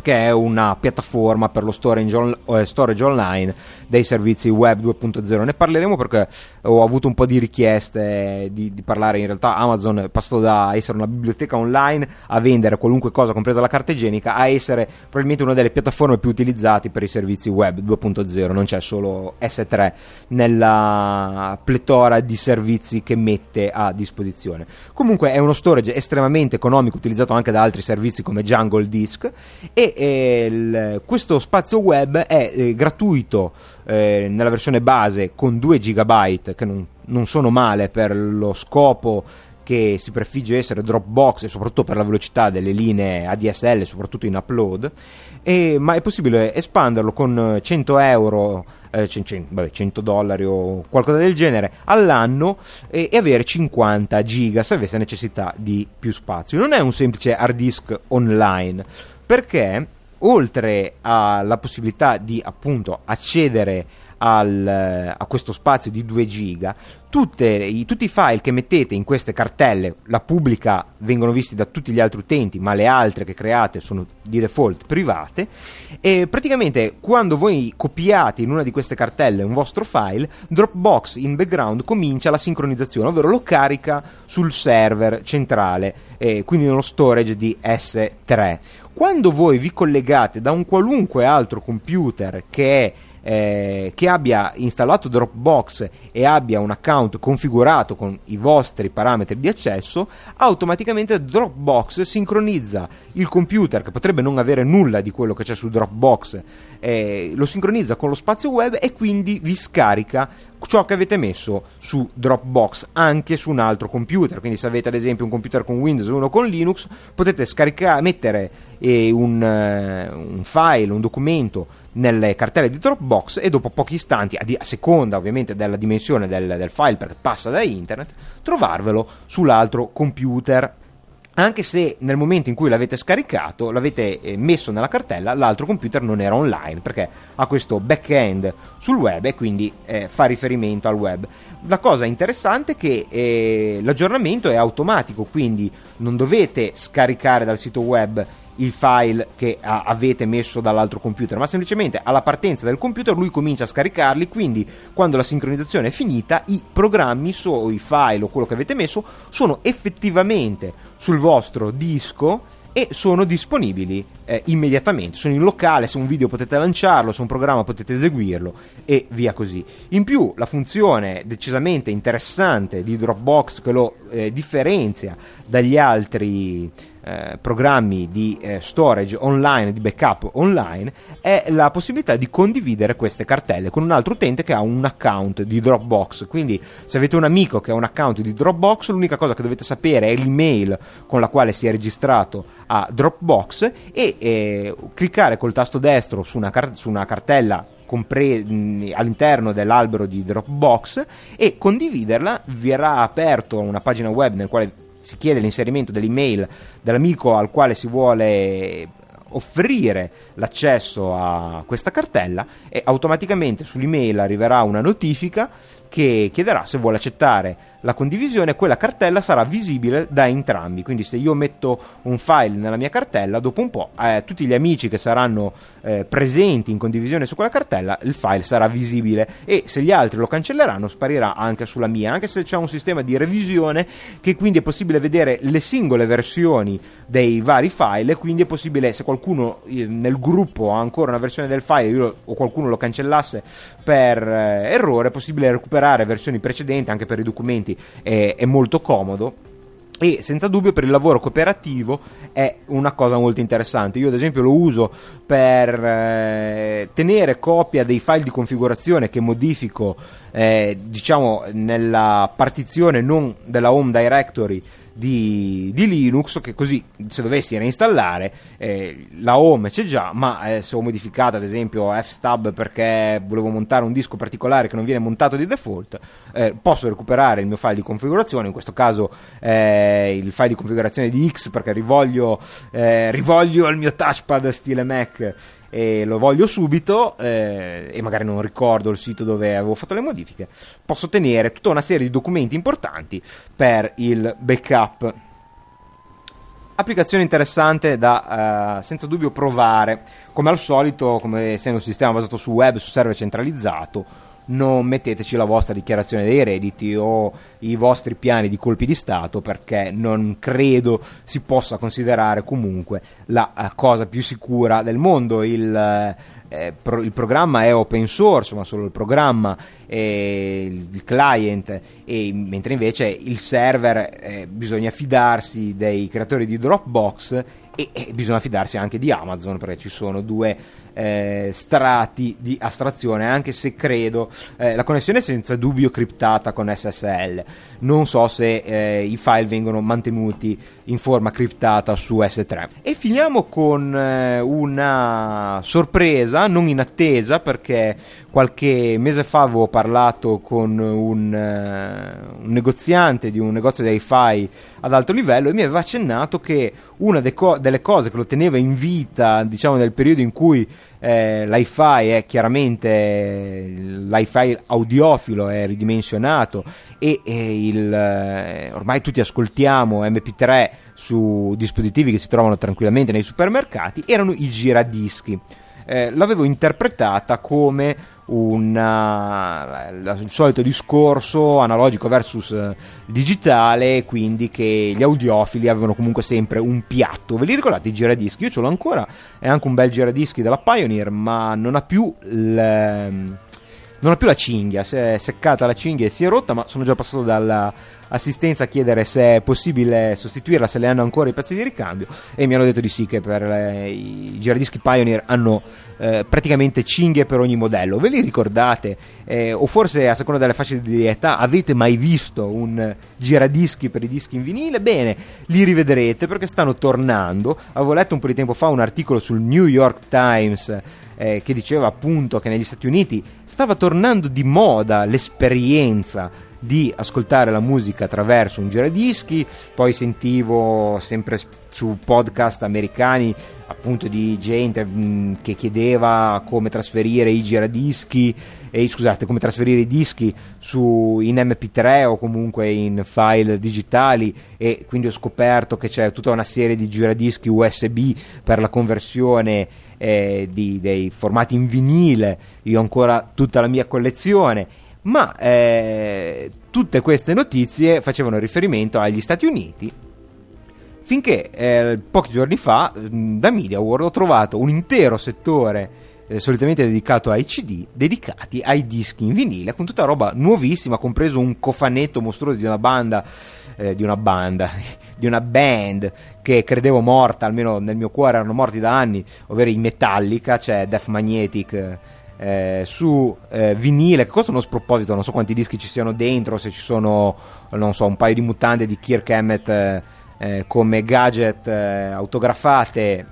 che è una piattaforma per lo storage, on- eh, storage online dei servizi web due punto zero. Ne parleremo perché ho avuto un po' di richieste di, di parlare. In realtà Amazon è passato da essere una biblioteca online a vendere qualunque cosa, compresa la carta igienica, a essere probabilmente una delle piattaforme più utilizzate per i servizi web due punto zero. Non c'è solo S tre nella pletora di servizi che mette a disposizione. Comunque è uno storage estremamente economico, utilizzato anche da altri servizi come Jungle Disk, e E il, questo spazio web è eh, gratuito eh, nella versione base con due giga byte, che non, non sono male per lo scopo che si prefigge essere Dropbox e soprattutto per la velocità delle linee A D S L, soprattutto in upload. E, ma è possibile espanderlo con cento euro, eh, cento dollari o qualcosa del genere all'anno e, e avere cinquanta giga se avesse necessità di più spazio. Non è un semplice hard disk online, perché oltre alla possibilità di appunto accedere al, a questo spazio di due giga, tutte, i, tutti i file che mettete in queste cartelle, la pubblica, vengono visti da tutti gli altri utenti, ma le altre che create sono di default private, e praticamente quando voi copiate in una di queste cartelle un vostro file, Dropbox in background comincia la sincronizzazione, ovvero lo carica sul server centrale, eh, quindi nello storage di S tre. Quando voi vi collegate da un qualunque altro computer che è Eh, che abbia installato Dropbox e abbia un account configurato con i vostri parametri di accesso, automaticamente Dropbox sincronizza il computer, che potrebbe non avere nulla di quello che c'è su Dropbox, eh, lo sincronizza con lo spazio web e quindi vi scarica ciò che avete messo su Dropbox anche su un altro computer. Quindi se avete ad esempio un computer con Windows e uno con Linux, potete scaricare, mettere eh, un, eh, un file, un documento nelle cartelle di Dropbox, e dopo pochi istanti, a, di- a seconda ovviamente della dimensione del, del file, perché passa da internet, trovarvelo sull'altro computer, anche se nel momento in cui l'avete scaricato, l'avete messo nella cartella, l'altro computer non era online, perché ha questo back-end sul web e quindi eh, fa riferimento al web. La cosa interessante è che eh, l'aggiornamento è automatico, quindi non dovete scaricare dal sito web il file che a- avete messo dall'altro computer, ma semplicemente alla partenza del computer lui comincia a scaricarli, quindi quando la sincronizzazione è finita i programmi so- o i file o quello che avete messo sono effettivamente sul vostro disco e sono disponibili eh, immediatamente, sono in locale. Se un video potete lanciarlo, se un programma potete eseguirlo e via così. In più la funzione decisamente interessante di Dropbox, che lo eh, differenzia dagli altri eh, programmi di eh, storage online, di backup online, è la possibilità di condividere queste cartelle con un altro utente che ha un account di Dropbox. Quindi se avete un amico che ha un account di Dropbox, l'unica cosa che dovete sapere è l'email con la quale si è registrato a Dropbox e eh, cliccare col tasto destro su una, car- su una cartella compre- mh, all'interno dell'albero di Dropbox e condividerla. Verrà aperto una pagina web nel quale si chiede l'inserimento dell'email dell'amico al quale si vuole offrire l'accesso a questa cartella, e automaticamente sull'email arriverà una notifica che chiederà se vuole accettare la condivisione. Quella cartella sarà visibile da entrambi, quindi se io metto un file nella mia cartella, dopo un po' eh, tutti gli amici che saranno eh, presenti in condivisione su quella cartella, il file sarà visibile, e se gli altri lo cancelleranno sparirà anche sulla mia, anche se c'è un sistema di revisione che quindi è possibile vedere le singole versioni dei vari file, e quindi è possibile, se qualcuno qualcuno nel gruppo ha ancora una versione del file io, o qualcuno lo cancellasse per eh, errore, è possibile recuperare versioni precedenti anche per i documenti. Eh, è molto comodo e senza dubbio per il lavoro cooperativo è una cosa molto interessante. Io ad esempio lo uso per eh, tenere copia dei file di configurazione che modifico eh, diciamo nella partizione non della home directory Di, di Linux, che così se dovessi reinstallare eh, la home c'è già, ma eh, se ho modificato ad esempio F-Stab perché volevo montare un disco particolare che non viene montato di default, eh, posso recuperare il mio file di configurazione, in questo caso eh, il file di configurazione di X, perché rivoglio, eh, rivoglio il mio touchpad stile Mac e lo voglio subito eh, e magari non ricordo il sito dove avevo fatto le modifiche. Posso tenere tutta una serie di documenti importanti per il backup. Applicazione interessante da eh, senza dubbio provare. Come al solito, come essendo un sistema basato su web, su server centralizzato, non metteteci la vostra dichiarazione dei redditi o i vostri piani di colpi di Stato, perché non credo si possa considerare comunque la uh, cosa più sicura del mondo. Il, uh, eh, pro- il programma è open source, ma solo il programma e il client, e mentre invece il server eh, bisogna fidarsi dei creatori di Dropbox e, e bisogna fidarsi anche di Amazon, perché ci sono due Eh, strati di astrazione, anche se credo eh, la connessione è senza dubbio criptata con S S L. Non so se eh, i file vengono mantenuti in forma criptata su S tre. E finiamo con eh, una sorpresa non inattesa, perché qualche mese fa avevo parlato con un, eh, un negoziante di un negozio di hi-fi ad alto livello e mi aveva accennato che una de co- delle cose che lo teneva in vita, diciamo nel periodo in cui Eh, l'hi-fi è chiaramente l'hi-fi audiofilo, è ridimensionato e, e il, eh, ormai tutti ascoltiamo M P tre su dispositivi che si trovano tranquillamente nei supermercati, erano i giradischi. Eh, l'avevo interpretata come una, il solito discorso analogico versus digitale, quindi che gli audiofili avevano comunque sempre un piatto. Ve li ricordate i giradischi? Io ce l'ho ancora, è anche un bel giradischi della Pioneer, ma non ha più il, non ha più la cinghia, si è seccata la cinghia e si è rotta, ma sono già passato dalla assistenza a chiedere se è possibile sostituirla, se le hanno ancora i pezzi di ricambio, e mi hanno detto di sì, che per le, i giradischi Pioneer hanno eh, praticamente cinghie per ogni modello. Ve li ricordate? Eh, o forse, a seconda delle fasce di età, avete mai visto un giradischi per i dischi in vinile? Bene, li rivedrete perché stanno tornando. Avevo letto un po' di tempo fa un articolo sul New York Times eh, che diceva appunto che negli Stati Uniti stava tornando di moda l'esperienza di ascoltare la musica attraverso un giradischi. Poi sentivo sempre su podcast americani appunto di gente mh, che chiedeva come trasferire i giradischi eh, scusate come trasferire i dischi su in emme pi tre o comunque in file digitali, e quindi ho scoperto che c'è tutta una serie di giradischi u esse bi per la conversione eh, di, dei formati in vinile. Io ho ancora tutta la mia collezione. Ma eh, tutte queste notizie facevano riferimento agli Stati Uniti, finché eh, pochi giorni fa da MediaWorld ho trovato un intero settore eh, solitamente dedicato ai C D, dedicati ai dischi in vinile, con tutta roba nuovissima, compreso un cofanetto mostruoso di una banda eh, di una banda di una band che credevo morta, almeno nel mio cuore erano morti da anni, ovvero i Metallica. C'è cioè Death Magnetic Eh, su eh, vinile, che costa uno sproposito, non so quanti dischi ci siano dentro, se ci sono, non so, un paio di mutande di Kirk Hammett eh, come gadget eh, autografate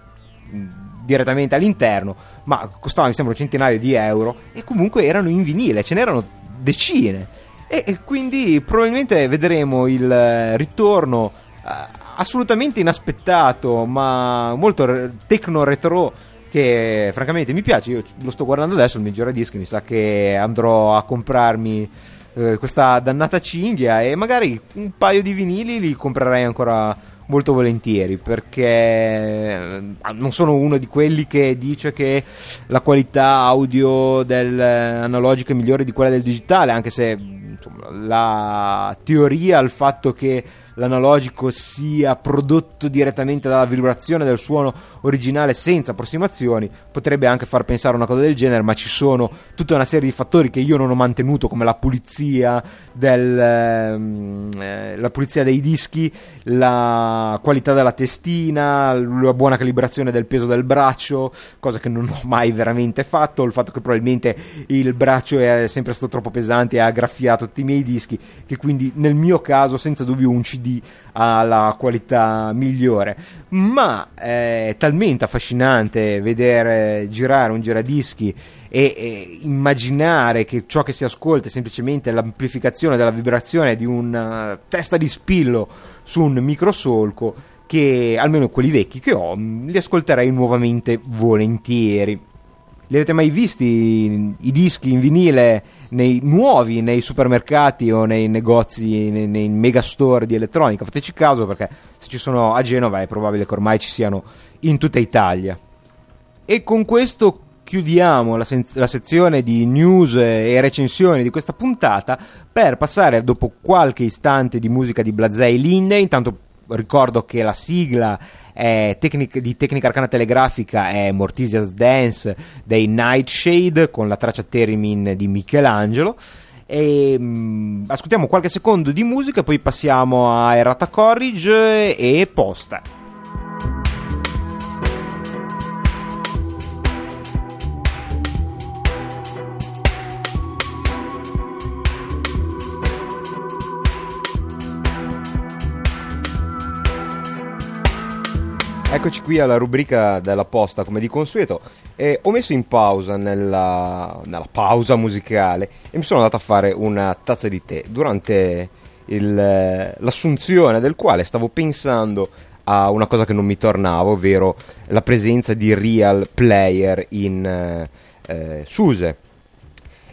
mh, direttamente all'interno, ma costava mi sembra un centinaio di euro, e comunque erano in vinile, ce n'erano decine, e, e quindi probabilmente vedremo il ritorno eh, assolutamente inaspettato, ma molto re- tecno-retro, che francamente mi piace. Io lo sto guardando adesso il mio giradischi, mi sa che andrò a comprarmi eh, questa dannata cinghia, e magari un paio di vinili li comprerei ancora molto volentieri, perché non sono uno di quelli che dice che la qualità audio del analogico è migliore di quella del digitale, anche se insomma, la teoria, il fatto che l'analogico sia prodotto direttamente dalla vibrazione del suono originale senza approssimazioni, potrebbe anche far pensare a una cosa del genere, ma ci sono tutta una serie di fattori che io non ho mantenuto, come la pulizia del eh, la pulizia dei dischi, la qualità della testina, la buona calibrazione del peso del braccio, cosa che non ho mai veramente fatto, il fatto che probabilmente il braccio è sempre stato troppo pesante e ha graffiato tutti i miei dischi, che quindi nel mio caso senza dubbio un C D ha la qualità migliore. Ma è talmente affascinante vedere girare un giradischi e, e immaginare che ciò che si ascolta è semplicemente l'amplificazione della vibrazione di una testa di spillo su un microsolco, che almeno quelli vecchi che ho li ascolterei nuovamente volentieri. Li avete mai visti i dischi in vinile nei nuovi, nei supermercati o nei negozi, nei, nei megastore di elettronica? Fateci caso, perché se ci sono a Genova è probabile che ormai ci siano in tutta Italia. E con questo chiudiamo la, sen- la sezione di news e recensioni di questa puntata, per passare dopo qualche istante di musica di Blazei Linde. Intanto ricordo che la sigla è tecnic- di Tecnica Arcana Telegrafica è Mortisia's Dance dei Nightshade, con la traccia Theremin di Michelangelo, e mh, ascoltiamo qualche secondo di musica, poi passiamo a Errata Corrige e Posta. Eccoci qui alla rubrica della posta, come di consueto, e ho messo in pausa nella, nella pausa musicale e mi sono andato a fare una tazza di tè, durante il, l'assunzione del quale stavo pensando a una cosa che non mi tornava, ovvero la presenza di Real Player in eh, SUSE,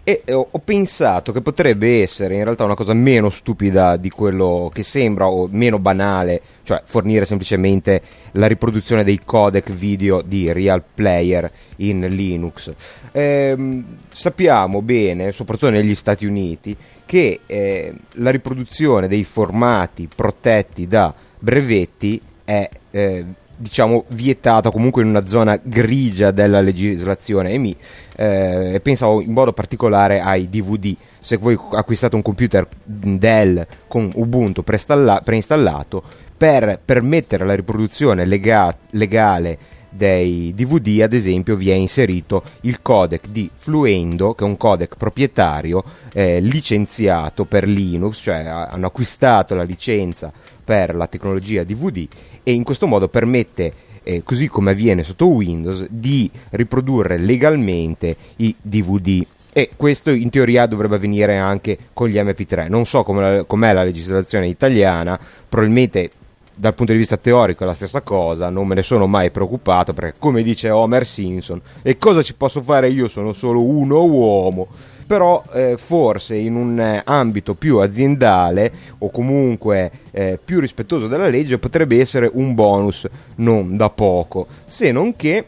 e ho, ho pensato che potrebbe essere in realtà una cosa meno stupida di quello che sembra, o meno banale, cioè fornire semplicemente la riproduzione dei codec video di Real Player in Linux. Eh, sappiamo bene, soprattutto negli Stati Uniti, che eh, la riproduzione dei formati protetti da brevetti è eh, diciamo vietato, comunque in una zona grigia della legislazione, e mi eh, pensavo in modo particolare ai D V D. Se voi acquistate un computer Dell con Ubuntu preinstallato, per permettere la riproduzione lega- legale dei D V D, ad esempio, vi è inserito il codec di Fluendo, che è un codec proprietario eh, licenziato per Linux, cioè hanno acquistato la licenza per la tecnologia D V D, e in questo modo permette, eh, così come avviene sotto Windows, di riprodurre legalmente i D V D. E questo in teoria dovrebbe avvenire anche con gli M P tre. Non so com'è la, com'è la legislazione italiana, probabilmente dal punto di vista teorico è la stessa cosa, non me ne sono mai preoccupato, perché come dice Homer Simpson, e cosa ci posso fare io, sono solo uno uomo. Però eh, forse in un ambito più aziendale o comunque eh, più rispettoso della legge potrebbe essere un bonus non da poco. Se non che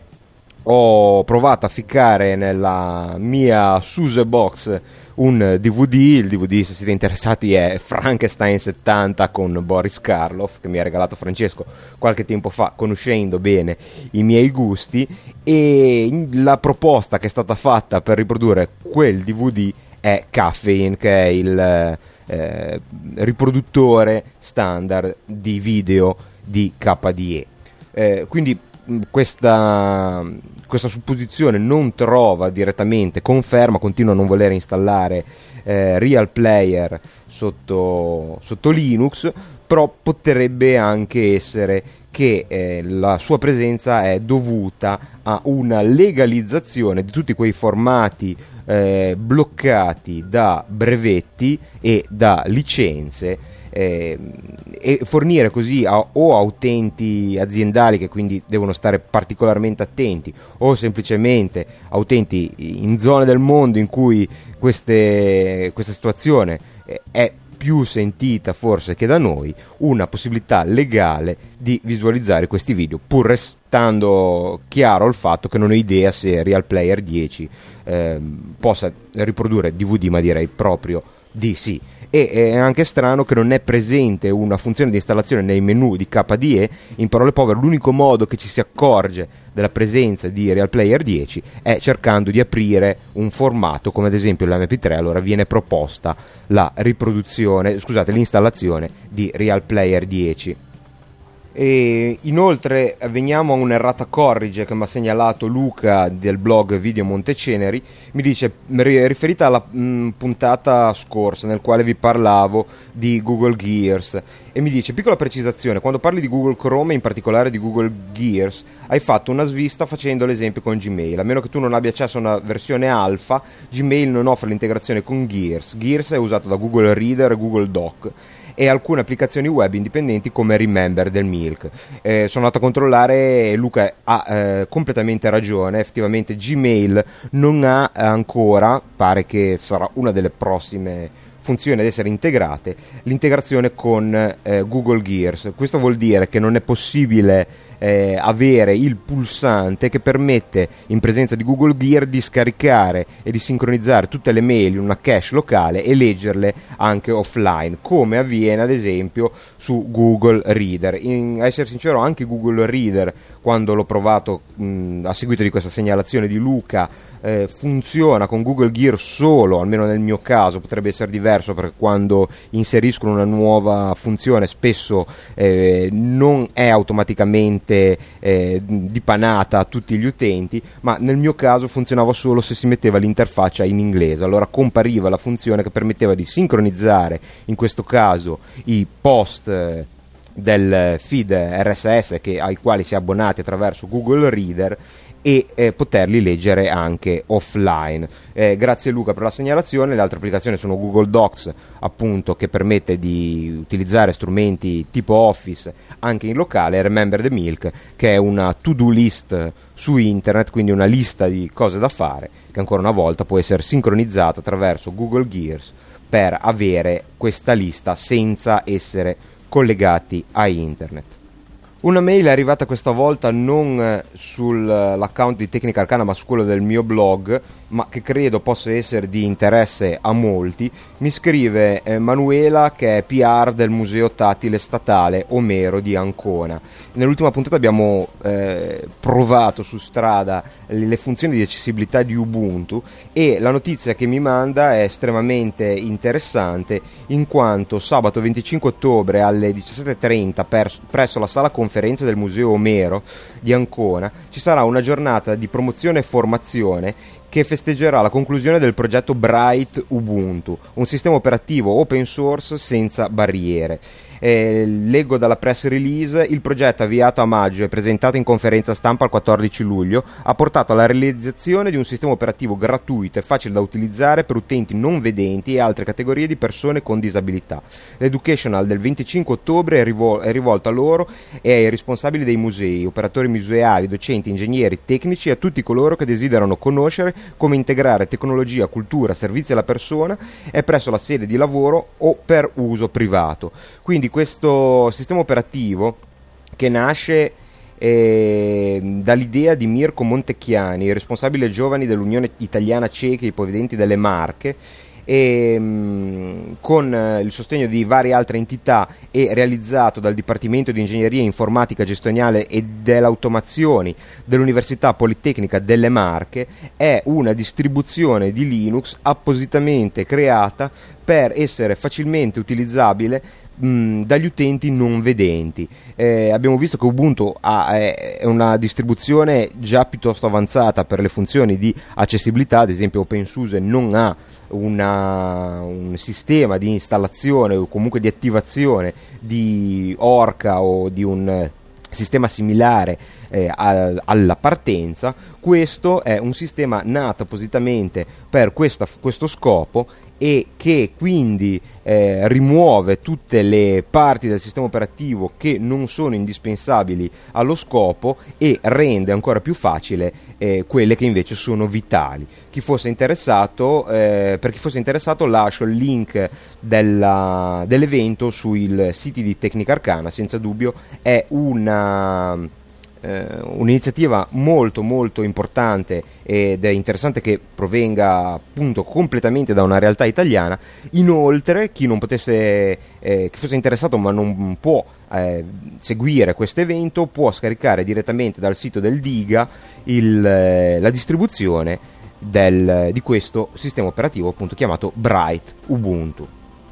ho provato a ficcare nella mia SUSE box un D V D, il D V D, se siete interessati, è Frankenstein settanta con Boris Karloff, che mi ha regalato Francesco qualche tempo fa, conoscendo bene i miei gusti, e la proposta che è stata fatta per riprodurre quel D V D è Caffeine, che è il eh, riproduttore standard di video di K D E. Eh, quindi Questa, questa supposizione non trova direttamente conferma. Continuo a non voler installare eh, Real Player sotto, sotto Linux, però potrebbe anche essere che eh, la sua presenza è dovuta a una legalizzazione di tutti quei formati eh, bloccati da brevetti e da licenze, Eh, e fornire così a, o a utenti aziendali, che quindi devono stare particolarmente attenti, o semplicemente a utenti in zone del mondo in cui queste, questa situazione è più sentita forse che da noi, una possibilità legale di visualizzare questi video, pur restando chiaro il fatto che non ho idea se Real Player dieci eh, possa riprodurre D V D, ma direi proprio di sì. E è anche strano che non è presente una funzione di installazione nei menu di K D E. In parole povere, l'unico modo che ci si accorge della presenza di Real Player dieci è cercando di aprire un formato come ad esempio l'M P tre, allora viene proposta la riproduzione, scusate, l'installazione di Real Player dieci. E inoltre veniamo a un'errata corrige che mi ha segnalato Luca del blog Video Monteceneri. Mi dice, riferita alla mh, puntata scorsa nel quale vi parlavo di Google Gears, e mi dice, piccola precisazione, quando parli di Google Chrome e in particolare di Google Gears hai fatto una svista facendo l'esempio con Gmail. A meno che tu non abbia accesso a una versione alfa, Gmail non offre l'integrazione con Gears. Gears è usato da Google Reader e Google Doc e alcune applicazioni web indipendenti come Remember del Milk. Eh, sono andato a controllare e Luca ha eh, completamente ragione. Effettivamente Gmail non ha ancora, pare che sarà una delle prossime funzioni ad essere integrate, l'integrazione con eh, Google Gears. Questo vuol dire che non è possibile eh, avere il pulsante che permette, in presenza di Google Gear, di scaricare e di sincronizzare tutte le mail in una cache locale e leggerle anche offline, come avviene ad esempio su Google Reader. In, a essere sincero, anche Google Reader, quando l'ho provato mh, a seguito di questa segnalazione di Luca, eh, funziona con Google Gear solo, almeno nel mio caso, potrebbe essere diverso perché quando inseriscono una nuova funzione spesso eh, non è automaticamente Eh, dipanata a tutti gli utenti, ma nel mio caso funzionava solo se si metteva l'interfaccia in inglese, allora compariva la funzione che permetteva di sincronizzare in questo caso i post del feed R S S che, ai quali si è abbonati attraverso Google Reader, e eh, poterli leggere anche offline. Eh, grazie Luca per la segnalazione. Le altre applicazioni sono Google Docs, appunto, che permette di utilizzare strumenti tipo Office anche in locale, e Remember the Milk, che è una to-do list su internet, quindi una lista di cose da fare, che ancora una volta può essere sincronizzata attraverso Google Gears per avere questa lista senza essere collegati a internet. Una mail è arrivata questa volta non sull'account di Tecnica Arcana ma su quello del mio blog, ma che credo possa essere di interesse a molti. Mi scrive eh, Manuela, che è P R del Museo Tattile Statale Omero di Ancona. Nell'ultima puntata abbiamo eh, provato su strada le funzioni di accessibilità di Ubuntu, e la notizia che mi manda è estremamente interessante, in quanto sabato venticinque ottobre alle diciassette e trenta pers- presso la sala conferenze del Museo Omero di Ancona ci sarà una giornata di promozione e formazione che festeggerà la conclusione del progetto Bright Ubuntu, un sistema operativo open source senza barriere. Eh, leggo dalla press release: il progetto, avviato a maggio e presentato in conferenza stampa il quattordici luglio, ha portato alla realizzazione di un sistema operativo gratuito e facile da utilizzare per utenti non vedenti e altre categorie di persone con disabilità. L'educational del venticinque ottobre è, rivol- è rivolto a loro e ai responsabili dei musei, operatori museali, docenti, ingegneri, tecnici e a tutti coloro che desiderano conoscere come integrare tecnologia, cultura, servizi alla persona e presso la sede di lavoro o per uso privato. Quindi questo sistema operativo che nasce eh, dall'idea di Mirko Montecchiani, responsabile giovani dell'Unione Italiana Ciechi e Ipovedenti delle Marche, e mh, con eh, il sostegno di varie altre entità, e realizzato dal Dipartimento di Ingegneria Informatica Gestionale e dell'Automazione dell'Università Politecnica delle Marche, è una distribuzione di Linux appositamente creata per essere facilmente utilizzabile dagli utenti non vedenti. Eh, abbiamo visto che Ubuntu ha, è una distribuzione già piuttosto avanzata per le funzioni di accessibilità. Ad esempio OpenSUSE non ha una, un sistema di installazione o comunque di attivazione di Orca o di un sistema similare eh, al, alla partenza. Questo è un sistema nato appositamente per questa, questo scopo, e che quindi eh, rimuove tutte le parti del sistema operativo che non sono indispensabili allo scopo e rende ancora più facile eh, quelle che invece sono vitali. Chi fosse interessato, eh, per chi fosse interessato lascio il link della, dell'evento sui siti di Tecnica Arcana. Senza dubbio è una... Uh, un'iniziativa molto molto importante ed è interessante che provenga appunto completamente da una realtà italiana. Inoltre, chi non potesse eh, chi fosse interessato ma non può eh, seguire questo evento, può scaricare direttamente dal sito del Diga il, eh, la distribuzione del, di questo sistema operativo appunto chiamato Bright Ubuntu.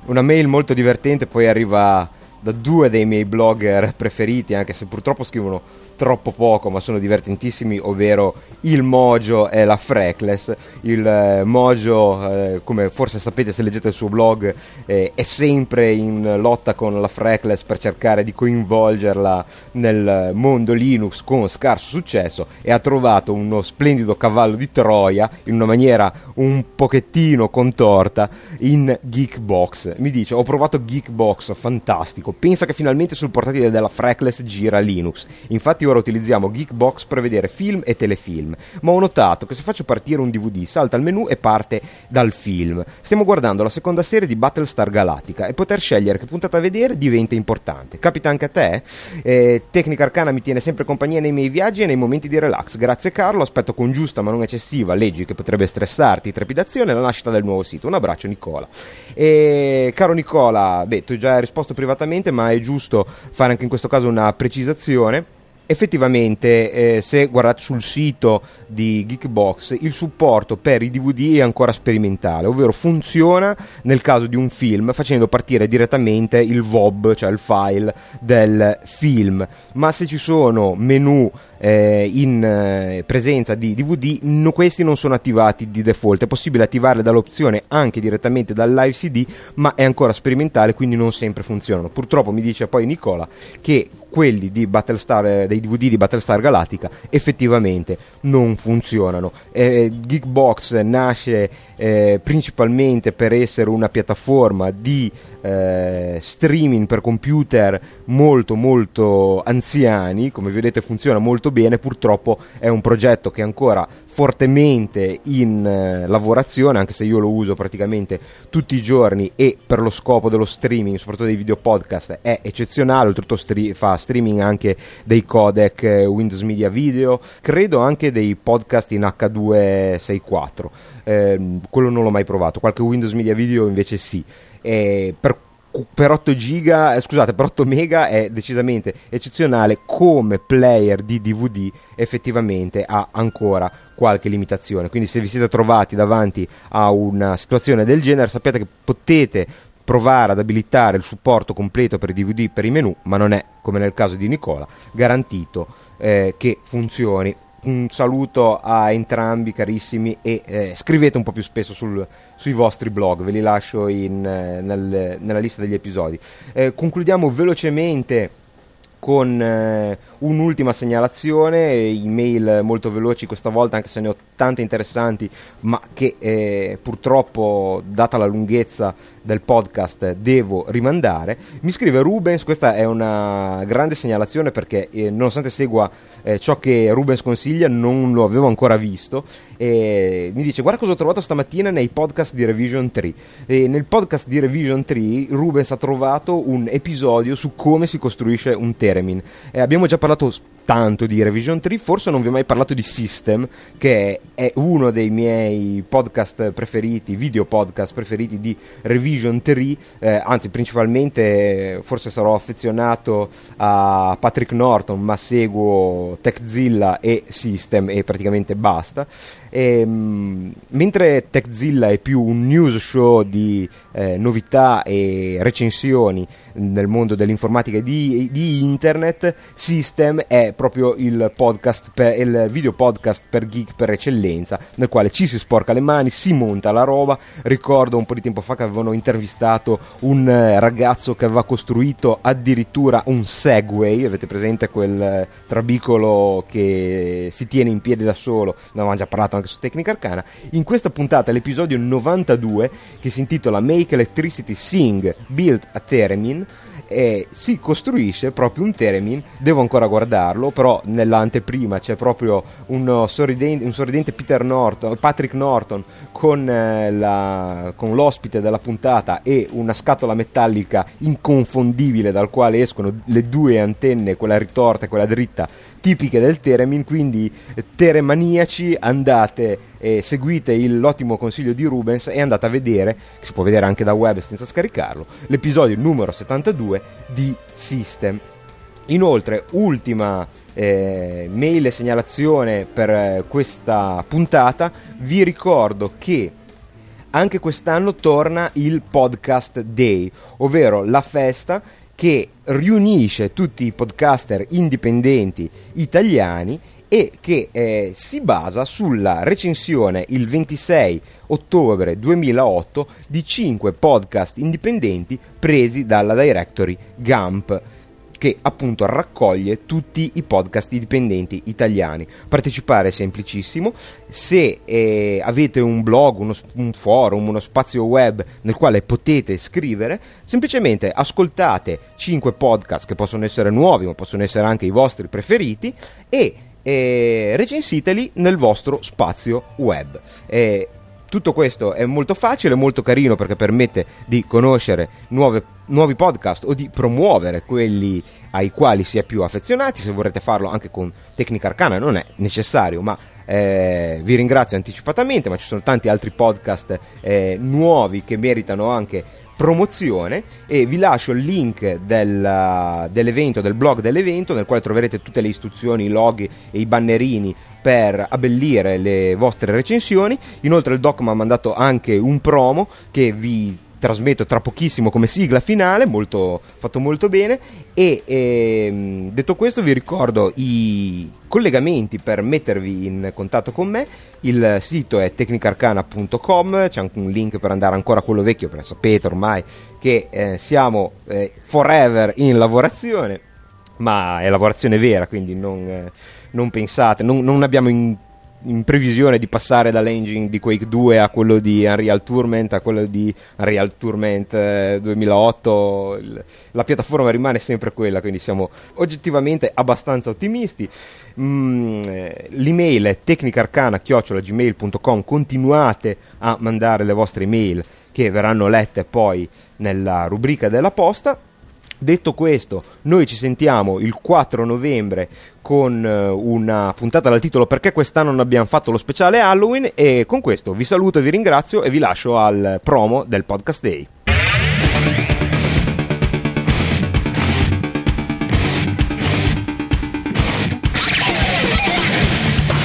Una mail molto divertente poi arriva da due dei miei blogger preferiti, anche se purtroppo scrivono troppo poco, ma sono divertentissimi, ovvero il Mojo e la Freckles. Il eh, Mojo, eh, come forse sapete se leggete il suo blog, eh, è sempre in lotta con la Freckles per cercare di coinvolgerla nel mondo Linux, con scarso successo, e ha trovato uno splendido cavallo di Troia in una maniera un pochettino contorta in Geekbox. Mi dice: ho provato Geekbox, fantastico, pensa che finalmente sul portatile della Freckles gira Linux, infatti ora utilizziamo Geekbox per vedere film e telefilm, ma ho notato che se faccio partire un D V D salta al menu e parte dal film. Stiamo guardando la seconda serie di Battlestar Galactica e poter scegliere che puntata vedere diventa importante. Capita anche a te? Eh, Tecnica Arcana mi tiene sempre compagnia nei miei viaggi e nei momenti di relax. Grazie Carlo, aspetto con giusta ma non eccessiva, leggi che potrebbe stressarti, trepidazione, la nascita del nuovo sito. Un abbraccio Nicola. Eh, caro Nicola, beh, tu già hai risposto privatamente, ma è giusto fare anche in questo caso una precisazione. Effettivamente eh, se guardate sul sito di Geekbox, il supporto per i D V D è ancora sperimentale, ovvero funziona nel caso di un film facendo partire direttamente il V O B, cioè il file del film, ma se ci sono menu eh, in eh, presenza di D V D no, questi non sono attivati di default. È possibile attivarli dall'opzione anche direttamente dal live C D, ma è ancora sperimentale, quindi non sempre funzionano. Purtroppo mi dice poi Nicola che quelli di Battlestar eh, dei D V D di Battlestar Galactica effettivamente non funzionano. eh, Geekbox nasce eh, principalmente per essere una piattaforma di eh, streaming per computer molto molto anziani. Come vedete funziona molto molto bene. Purtroppo è un progetto che è ancora fortemente in eh, lavorazione, anche se io lo uso praticamente tutti i giorni e per lo scopo dello streaming, soprattutto dei video podcast, è eccezionale. Oltretutto stri- fa streaming anche dei codec eh, Windows Media Video, credo anche dei podcast in acca duecentosessantaquattro, eh, quello non l'ho mai provato, qualche Windows Media Video invece sì. Eh, per per otto giga, eh, scusate, per otto mega è decisamente eccezionale. Come player di D V D effettivamente ha ancora qualche limitazione, quindi se vi siete trovati davanti a una situazione del genere sappiate che potete provare ad abilitare il supporto completo per D V D per i menu, ma non è, come nel caso di Nicola, garantito eh, che funzioni. Un saluto a entrambi carissimi e eh, scrivete un po' più spesso sul, sui vostri blog, ve li lascio in, eh, nel, nella lista degli episodi. Eh, concludiamo velocemente con eh, un'ultima segnalazione, email molto veloci questa volta, anche se ne ho tante interessanti, ma che eh, purtroppo, data la lunghezza del podcast, devo rimandare. Mi scrive Rubens, questa è una grande segnalazione perché eh, nonostante segua eh, ciò che Rubens consiglia, non lo avevo ancora visto. E mi dice: guarda cosa ho trovato stamattina nei podcast di Revision tre. E nel podcast di Revision tre Rubens ha trovato un episodio su come si costruisce un Theremin. Eh, abbiamo già parlato tanto di Revision tre, forse non vi ho mai parlato di System, che è uno dei miei podcast preferiti, video podcast preferiti di Revision tre, eh, anzi principalmente forse sarò affezionato a Patrick Norton, ma seguo Techzilla e System e praticamente basta. E, mentre Techzilla è più un news show di eh, novità e recensioni nel mondo dell'informatica e di, di internet, System è proprio il podcast per, il video podcast per geek per eccellenza, nel quale ci si sporca le mani, si monta la roba. Ricordo un po' di tempo fa che avevano intervistato un ragazzo che aveva costruito addirittura un Segway, avete presente quel trabicolo che si tiene in piedi da solo? Ne avevamo già parlato anche su Tecnica Arcana. In questa puntata, l'episodio novantadue, che si intitola Make Electricity Sing, Build a Theremin, e si costruisce proprio un Theremin. Devo ancora guardarlo, però nell'anteprima c'è proprio uno sorridente, un sorridente Peter Norton, Patrick Norton con, eh, la, con l'ospite della puntata e una scatola metallica inconfondibile dal quale escono le due antenne, quella ritorta e quella dritta, tipiche del Theremin. Quindi teremaniaci, andate e seguite il, l'ottimo consiglio di Rubens e andate a vedere, che si può vedere anche da web senza scaricarlo, l'episodio numero settantadue di System. Inoltre, ultima eh, mail e segnalazione per eh, questa puntata, vi ricordo che anche quest'anno torna il Podcast Day, ovvero la festa che riunisce tutti i podcaster indipendenti italiani e che eh, si basa sulla recensione il ventisei ottobre duemilaotto di cinque podcast indipendenti presi dalla directory Gump, che appunto raccoglie tutti i podcast indipendenti italiani. Partecipare è semplicissimo. Se eh, avete un blog, uno, un forum, uno spazio web nel quale potete scrivere, semplicemente ascoltate cinque podcast che possono essere nuovi, ma possono essere anche i vostri preferiti, e eh, recensiteli nel vostro spazio web. Eh, Tutto questo è molto facile, molto carino, perché permette di conoscere nuove, nuovi podcast o di promuovere quelli ai quali si è più affezionati. Se vorrete farlo anche con Tecnica Arcana non è necessario, ma eh, vi ringrazio anticipatamente, ma ci sono tanti altri podcast eh, nuovi che meritano anche promozione, e vi lascio il link del, dell'evento, del blog dell'evento, nel quale troverete tutte le istruzioni, i loghi e i bannerini per abbellire le vostre recensioni. Inoltre il doc mi ha mandato anche un promo che vi trasmetto tra pochissimo come sigla finale, molto, fatto molto bene. E ehm, detto questo, vi ricordo i collegamenti per mettervi in contatto con me. Il sito è tecnicarcana punto com, c'è anche un link per andare ancora a quello vecchio, perché sapete ormai che eh, siamo eh, forever in lavorazione, ma è lavorazione vera, quindi non, eh, non pensate, non, non abbiamo in in previsione di passare dall'engine di Quake due a quello di Unreal Tournament a quello di Unreal Tournament duemilaotto, la piattaforma rimane sempre quella, quindi siamo oggettivamente abbastanza ottimisti. Mm, l'email è tecnicarcana chiocciola gmail punto com, continuate a mandare le vostre email che verranno lette poi nella rubrica della posta. Detto questo, noi ci sentiamo il quattro novembre con una puntata dal titolo "Perché quest'anno non abbiamo fatto lo speciale Halloween", e con questo vi saluto, vi ringrazio e vi lascio al promo del Podcast Day.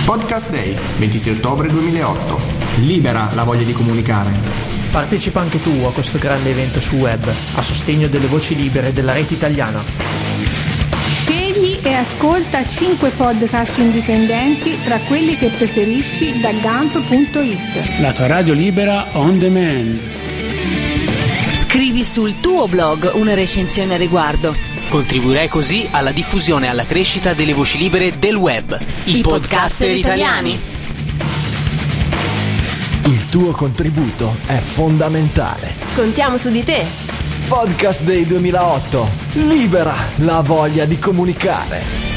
Podcast Day, ventisei ottobre duemilaotto. Libera la voglia di comunicare. Partecipa anche tu a questo grande evento su web, a sostegno delle voci libere della rete italiana. Scegli e ascolta cinque podcast indipendenti tra quelli che preferisci da Gamp punto it. La tua radio libera on demand. Scrivi sul tuo blog una recensione a riguardo. Contribuirai così alla diffusione e alla crescita delle voci libere del web. I, I podcaster italiani. italiani. Il tuo contributo è fondamentale. Contiamo su di te. Podcast Day duemilaotto. Libera la voglia di comunicare.